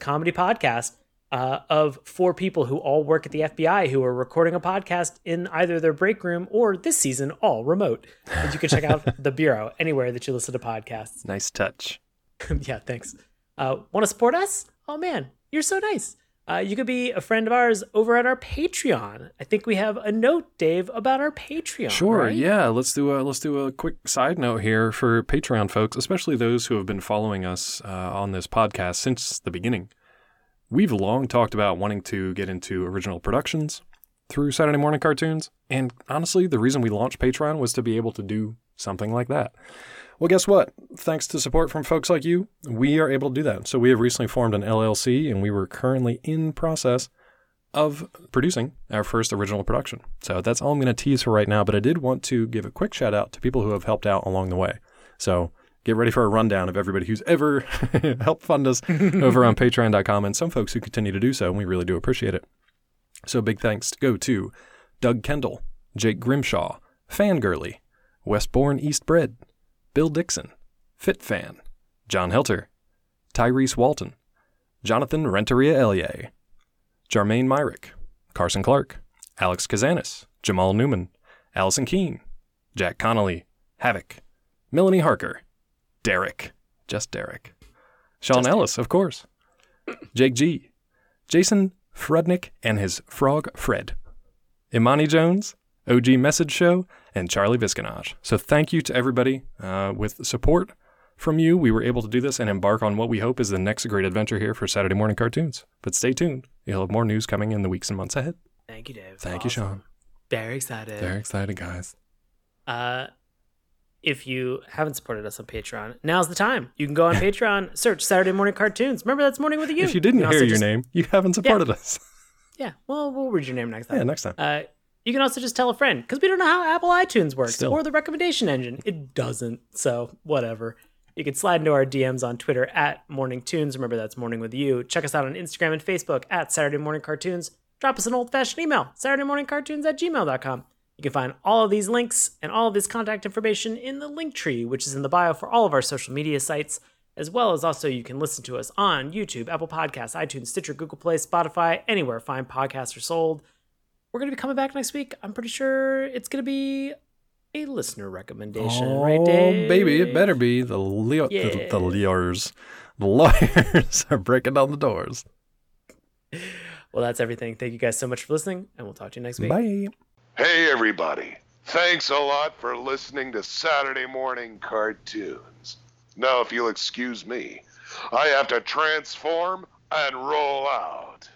comedy podcast of 4 people who all work at the FBI who are recording a podcast in either their break room or this season, all remote. And you can check out The Bureau anywhere that you listen to podcasts. Nice touch. Yeah, thanks. Want to support us? Oh, man, you're so nice. You could be a friend of ours over at our Patreon. I think we have a note, Dave, about our Patreon. Sure, right? Yeah. Let's do a quick side note here for Patreon folks, especially those who have been following us on this podcast since the beginning. We've long talked about wanting to get into original productions through Saturday morning cartoons, and honestly, the reason we launched Patreon was to be able to do something like that. Well, guess what? Thanks to support from folks like you, we are able to do that. So we have recently formed an LLC, and we were currently in process of producing our first original production. So that's all I'm going to tease for right now, but I did want to give a quick shout out to people who have helped out along the way. So get ready for a rundown of everybody who's ever helped fund us over on patreon.com, and some folks who continue to do so, and we really do appreciate it. So big thanks go to Doug Kendall, Jake Grimshaw, Fangirly, Westbourne Eastbred, Bill Dixon, FitFan, John Helter, Tyrese Walton, Jonathan Renteria-Ellier, Jarmaine Myrick, Carson Clark, Alex Kazanis, Jamal Newman, Allison Keene, Jack Connolly, Havoc, Melanie Harker, Derek, just Derek, Sean just Ellis, Derek. Of course, Jake G, Jason Frudnick and his Frog Fred, Imani Jones, OG Message Show, and Charlie Visconage. So thank you to everybody with support from you. We were able to do this and embark on what we hope is the next great adventure here for Saturday Morning Cartoons. But stay tuned. You'll have more news coming in the weeks and months ahead. Thank you, Dave. Thank you, Sean. Very excited. Very excited, guys. If you haven't supported us on Patreon, now's the time. You can go on Patreon, search Saturday Morning Cartoons. Remember, that's Morning with a U. If you didn't hear your name, you haven't supported us. Yeah, well, we'll read your name next time. Yeah, next time. You can also just tell a friend, because we don't know how Apple iTunes works or the recommendation engine. It doesn't, so whatever. You can slide into our DMs on Twitter at Morning Tunes. Remember, that's Morning with you. Check us out on Instagram and Facebook at Saturday Morning Cartoons. Drop us an old-fashioned email, SaturdayMorningCartoons@gmail.com. You can find all of these links and all of this contact information in the link tree, which is in the bio for all of our social media sites. as well as also you can listen to us on YouTube, Apple Podcasts, iTunes, Stitcher, Google Play, Spotify, anywhere fine podcasts are sold. We're going to be coming back next week. I'm pretty sure it's going to be a listener recommendation, right, Dave? Oh, baby, it better be. The lawyers are breaking down the doors. Well, that's everything. Thank you guys so much for listening, and we'll talk to you next week. Bye. Hey, everybody. Thanks a lot for listening to Saturday Morning Cartoons. Now, if you'll excuse me, I have to transform and roll out.